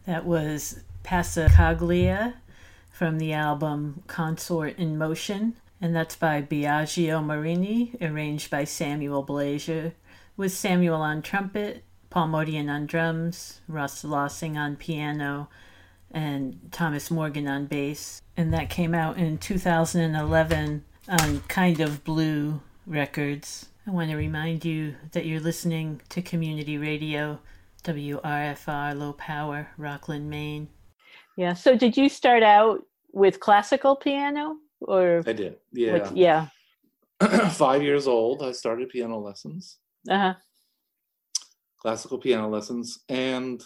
That was Passacaglia from the album Consort in Motian, and that's by Biagio Marini, arranged by Samuel Blaser, with Samuel on trumpet, Paul Motian on drums, Russ Lossing on piano, and Thomas Morgan on bass. And that came out in 2011 on Kind of Blue Records. I want to remind you that you're listening to Community Radio WRFR, Low Power, Rockland, Maine. Yeah, so did you start out with classical piano? Or I did, yeah. Yeah. 5 years old, I started piano lessons. Uh-huh. Classical piano lessons. And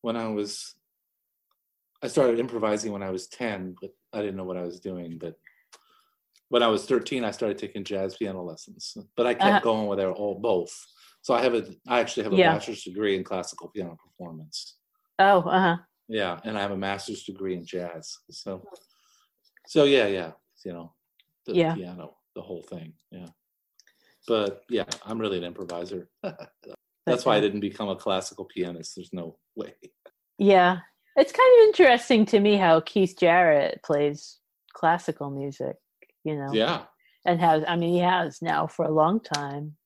when I started improvising when I was 10, but I didn't know what I was doing. But when I was 13, I started taking jazz piano lessons. But I kept going with both. So I actually have a master's degree in classical piano performance. Oh, uh-huh. Yeah, and I have a master's degree in jazz. So, you know, the piano, the whole thing, yeah. But, yeah, I'm really an improviser. That's why I didn't become a classical pianist. There's no way. Yeah. It's kind of interesting to me how Keith Jarrett plays classical music, you know. Yeah. And he has now for a long time.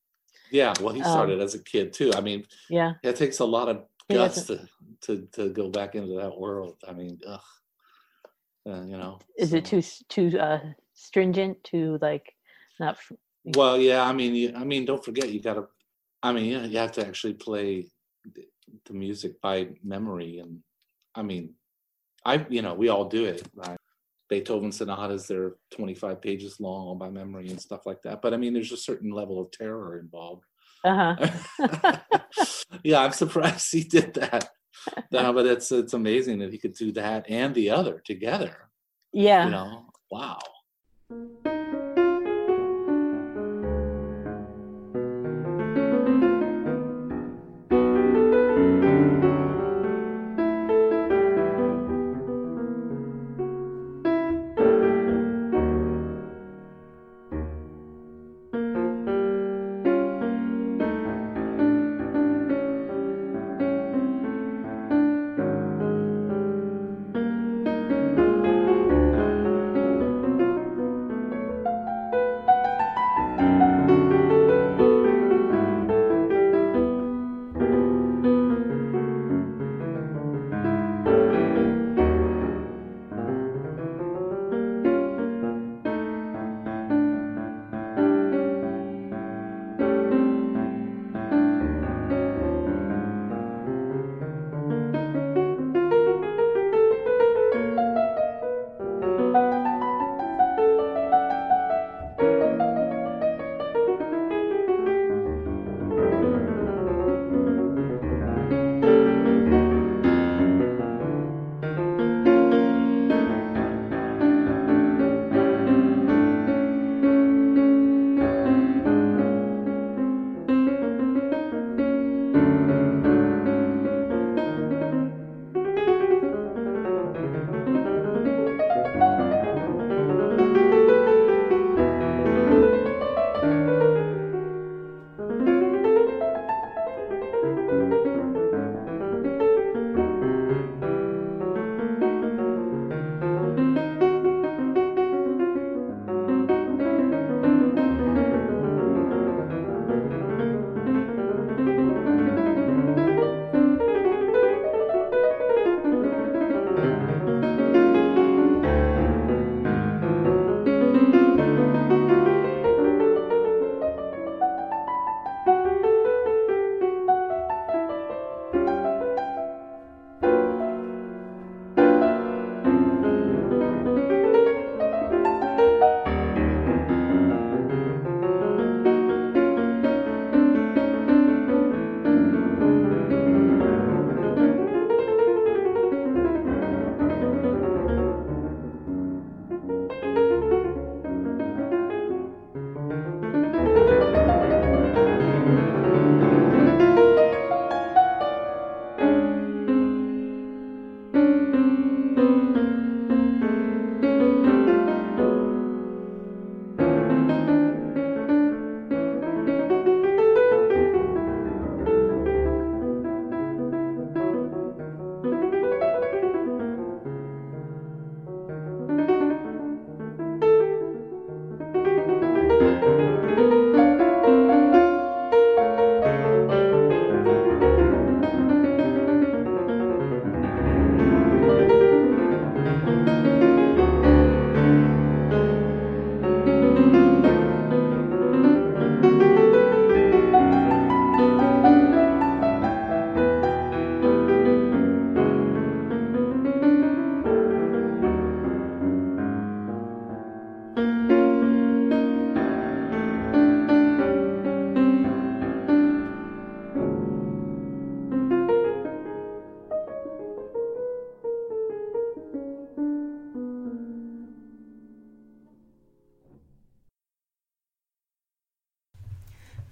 Yeah, well, he started as a kid too. I mean, yeah, it takes a lot of guts to go back into that world. I mean, you know. Is it too stringent? Too like not? Well, yeah. I mean, don't forget you got to. I mean, you have to actually play the music by memory, and I mean, we all do it. Right? Beethoven sonatas, they're 25 pages long, all by memory and stuff like that. But I mean, there's a certain level of terror involved. Uh-huh. Yeah, I'm surprised he did that. No, but it's amazing that he could do that and the other together. Yeah. You know, wow.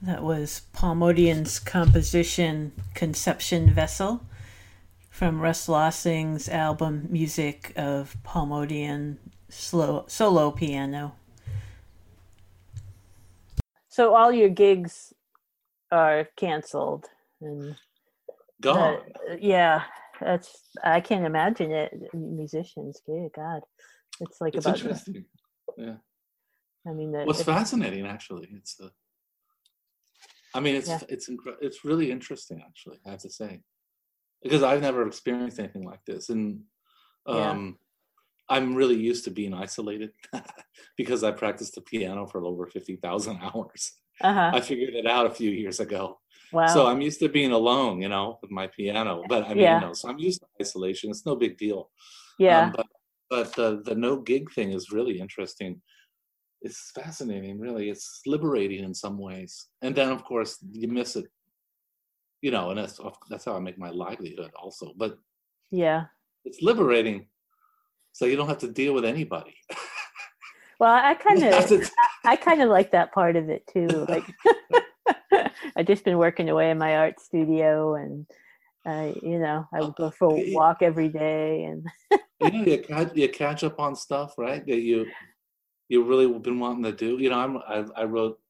That was Paul Motian's composition Conception Vessel from Russ Lossing's album Music of Paul Motian Solo Piano. So all your gigs are canceled and gone. Yeah, that's, I can't imagine it. Musicians, dear God, it's like it's about interesting. Yeah, I mean, what's fascinating actually. It's it's really interesting actually. I have to say, because I've never experienced anything like this, and I'm really used to being isolated because I practiced the piano for over 50,000 hours. Uh-huh. I figured it out a few years ago. Wow. So I'm used to being alone, you know, with my piano. But I mean, so I'm used to isolation. It's no big deal. Yeah. But the no gig thing is really interesting. It's fascinating, really. It's liberating in some ways. And then, of course, you miss it, you know, and that's how I make my livelihood also. But yeah, it's liberating. So you don't have to deal with anybody. Well, I kind of like that part of it too. Like, I've just been working away in my art studio, and I would go for a walk every day, and you catch up on stuff, right? That you really been wanting to do. You know,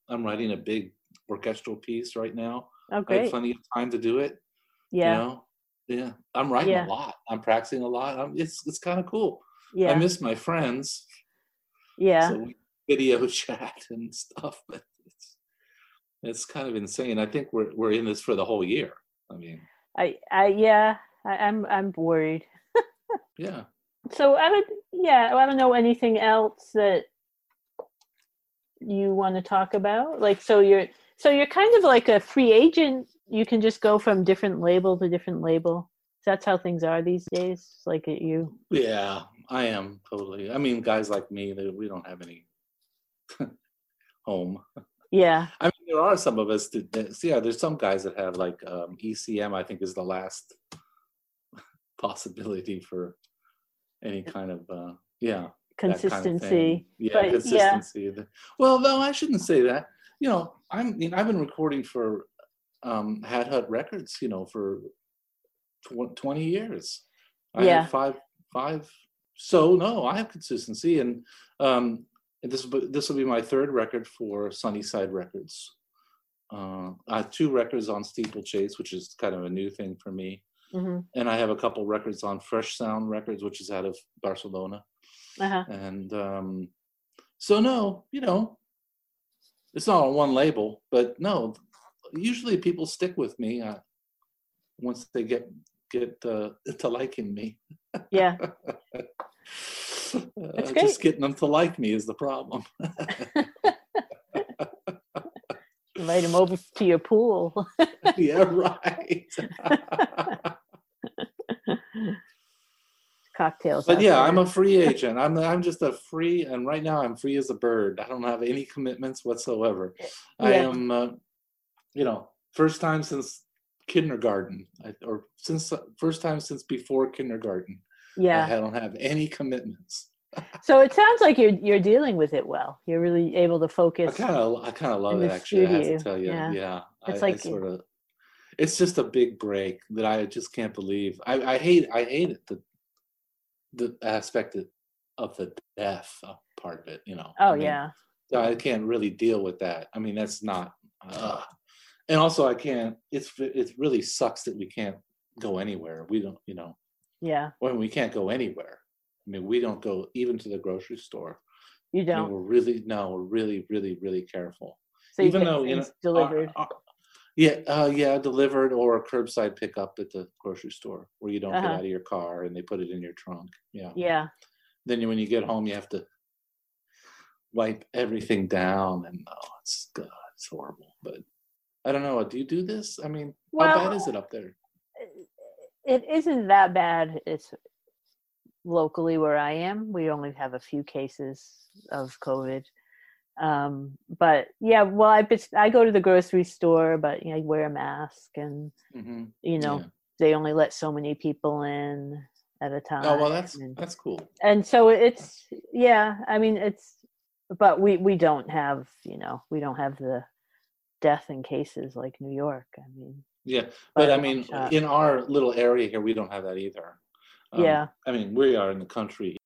I'm writing a big orchestral piece right now. Okay, I had plenty of time to do it. Yeah, you know? Yeah, I'm writing a lot. I'm practicing a lot. It's kind of cool. Yeah, I miss my friends. Yeah, so we video chat and stuff, but it's kind of insane. I think we're in this for the whole year. I mean, I'm worried. Yeah. So I don't know anything else that you want to talk about. Like, so you're kind of like a free agent. You can just go from different label to different label. That's how things are these days, like at you. Yeah, I am totally. I mean, guys like me, we don't have any home. Yeah. I mean, there are some of us there's some guys that have like ECM, I think, is the last possibility for any kind of, consistency. Kind of consistency. Yeah. Well, no, I shouldn't say that. You know, I've been recording for Hat Hut Records, you know, for 20 years. I have five. So no, I have consistency, and this will be my third record for Sunnyside Records. I have two records on Steeplechase, which is kind of a new thing for me, mm-hmm. and I have a couple records on Fresh Sound Records, which is out of Barcelona. Uh-huh. And so no, you know, it's not on one label, but no, usually people stick with me once they get to liking me. Yeah. Just getting them to like me is the problem. Invite them over to your pool. Yeah, right. Cocktails. But yeah, there. I'm a free agent. I'm just a free, and right now I'm free as a bird. I don't have any commitments whatsoever. Yeah. I am, first time since kindergarten, since before kindergarten. Yeah, I don't have any commitments. So it sounds like you're dealing with it well. You're really able to focus. I kind of love it actually. Studio. I have to tell you, yeah. It's it's just a big break that I just can't believe. I hate it, the aspect of the deaf part of it. You know. Oh, I mean, yeah. I can't really deal with that. I mean, that's not. And also, I can't. It really sucks that we can't go anywhere. We don't. You know. Yeah. When we can't go anywhere. I mean, we don't go even to the grocery store. You don't. I mean, we're really careful. So even though delivered. Delivered or curbside pickup at the grocery store where you don't get out of your car and they put it in your trunk. Yeah. Yeah. Then when you get home, you have to wipe everything down, and it's horrible. But I don't know. Do you do this? I mean, how bad is it up there? It isn't that bad. It's locally where I am. We only have a few cases of COVID. I go to the grocery store, but I wear a mask, and they only let so many people in at a time. Oh well, that's cool. And so it's. I mean, but we don't have the death in cases like New York. I mean, yeah, but I mean, in our little area here, we don't have that either. Yeah, I mean, we are in the country.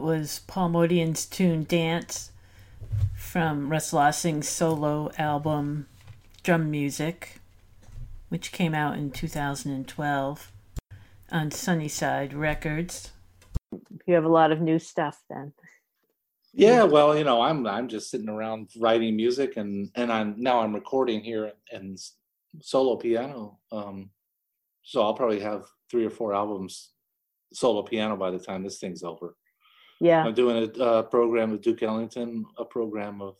Was Paul Motian's tune Dance from Russ Lossing's solo album Drum Music, which came out in 2012 on Sunnyside Records. You have a lot of new stuff then. Yeah, well, you know, I'm just sitting around writing music and I'm recording here and solo piano. So I'll probably have 3 or 4 albums solo piano by the time this thing's over. Yeah, I'm doing a program with Duke Ellington, a program of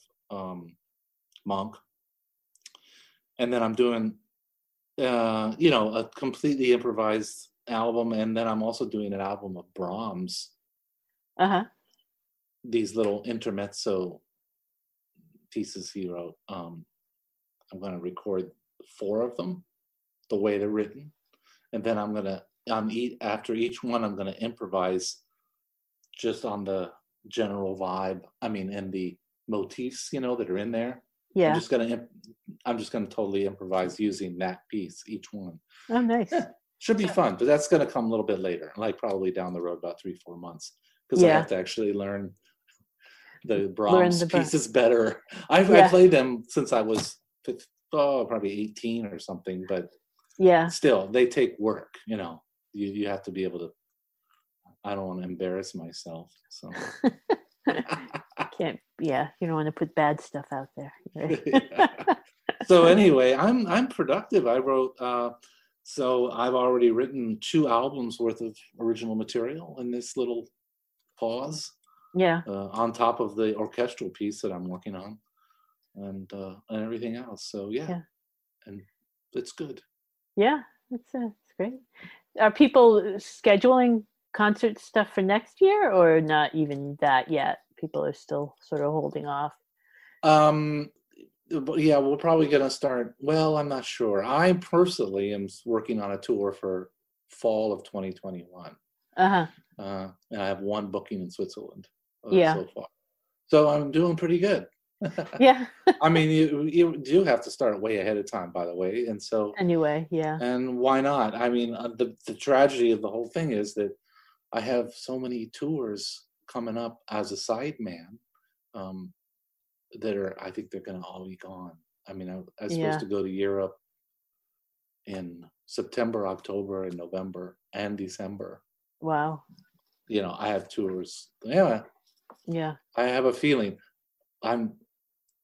Monk, and then I'm doing, a completely improvised album, and then I'm also doing an album of Brahms. Uh-huh. These little intermezzo pieces he wrote. I'm going to record 4 of them, the way they're written, and then I'm going to after each one I'm going to improvise. Just on the general vibe, and the motifs, that are in there. Yeah. I'm just gonna totally improvise using that piece, each one. Oh, nice. Yeah, should be fun, but that's gonna come a little bit later, like probably down the road, about 3-4 months, because I have to actually learn the Brahms pieces better. I played them since I was probably 18 or something, but still, they take work. You have to be able to. I don't want to embarrass myself. So you don't want to put bad stuff out there. Right? So anyway, I'm productive. I wrote I've already written 2 albums worth of original material in this little pause. yeah, on top of the orchestral piece that I'm working on, and everything else. So yeah. And it's good. Yeah, it's great. Are people scheduling concert stuff for next year, or not even that yet? People are still sort of holding off. Yeah, we're probably going to start. Well, I'm not sure. I personally am working on a tour for fall of 2021. Uh-huh. And I have one booking in Switzerland so far. So I'm doing pretty good. Yeah. I mean, you do have to start way ahead of time, by the way. And so anyway, yeah. And why not? I mean, the tragedy of the whole thing is that I have so many tours coming up as a sideman that are, I think they're going to all be gone. I mean, I was supposed to go to Europe in September, October, and November, and December. Wow. You know, I have tours. Yeah. Yeah. I have a feeling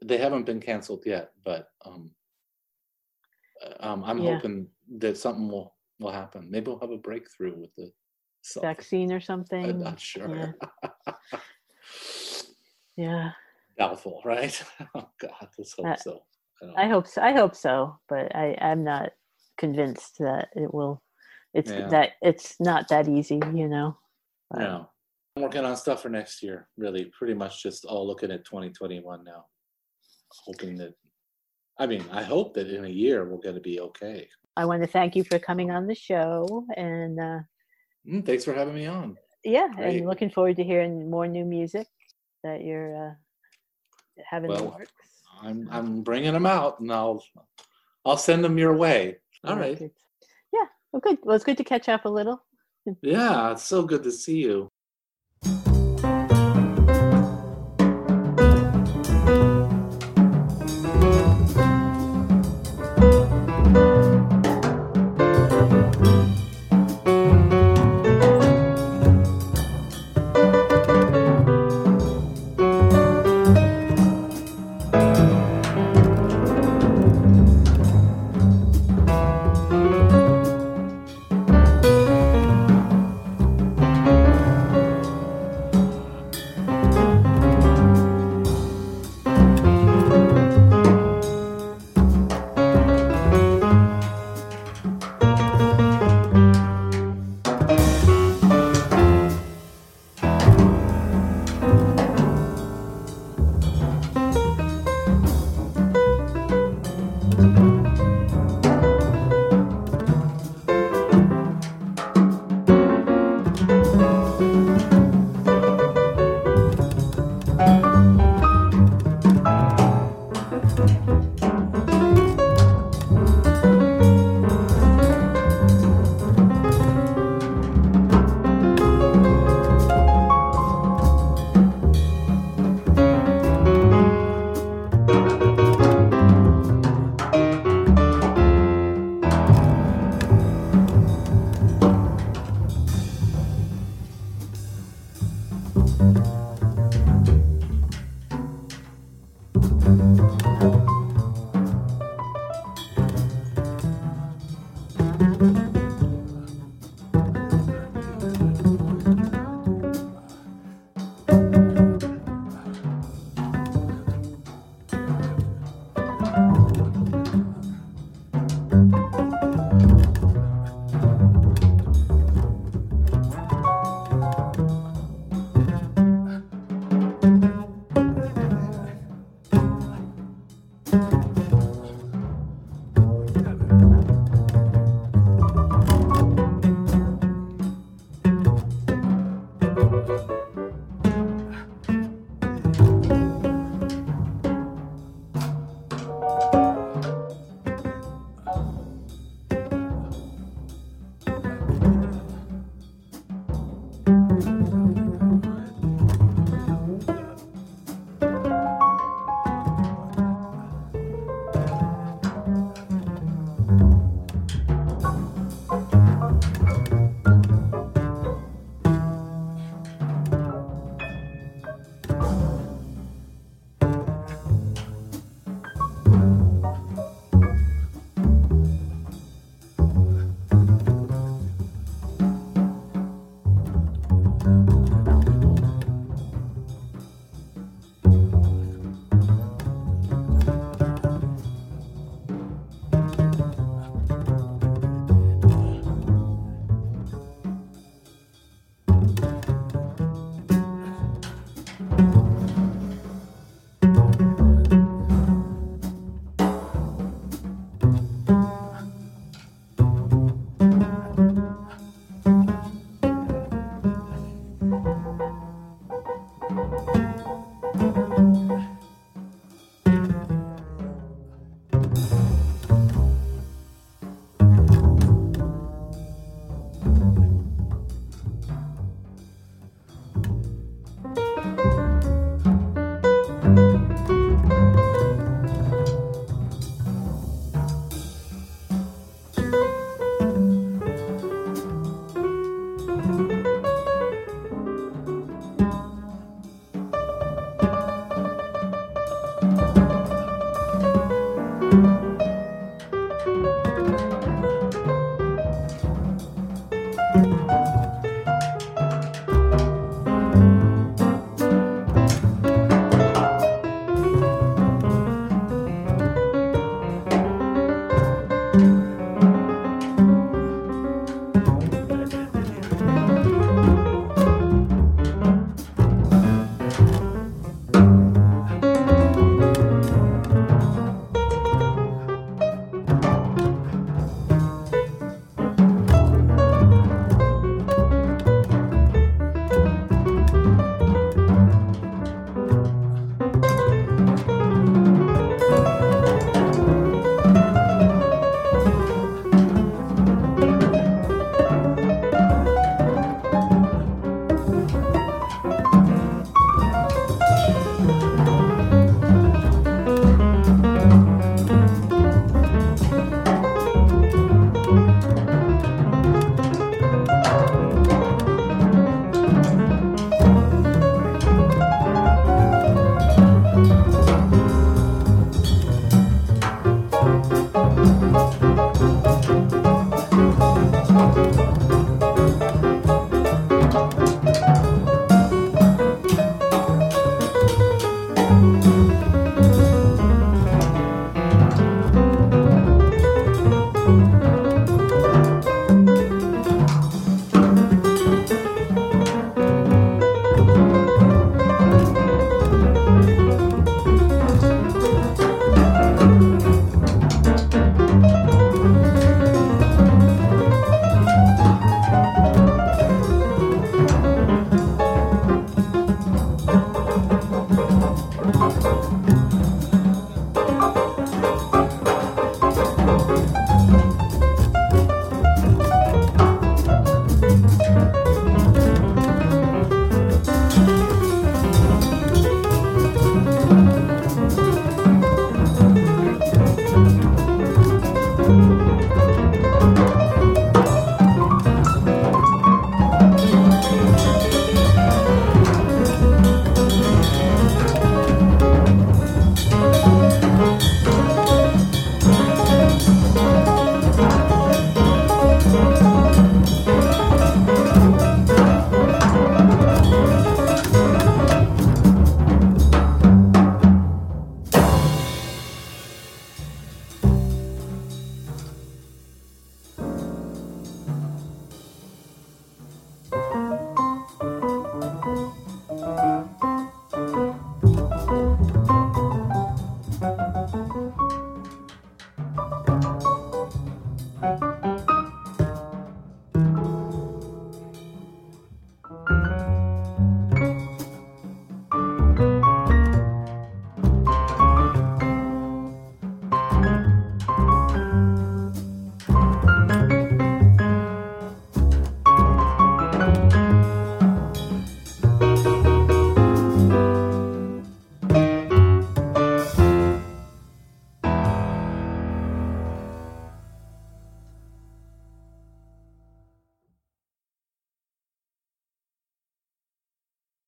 they haven't been canceled yet, but I'm hoping that something will happen. Maybe we'll have a breakthrough with the vaccine or something. I'm not sure. Yeah. Yeah. Doubtful, right? Oh God, let's hope so. I hope so. I hope so, but I'm not convinced that it will. That it's not that easy, you know. No. I'm working on stuff for next year, really, pretty much just all looking at 2021 now. I hope that in a year we're going to be okay. I want to thank you for coming on the show, and thanks for having me on. Yeah. Great. And looking forward to hearing more new music that you're having in the works. I'm bringing them out, and I'll send them your way. All right. Good. Yeah. Well, good. Well, it's good to catch up a little. Yeah, it's so good to see you.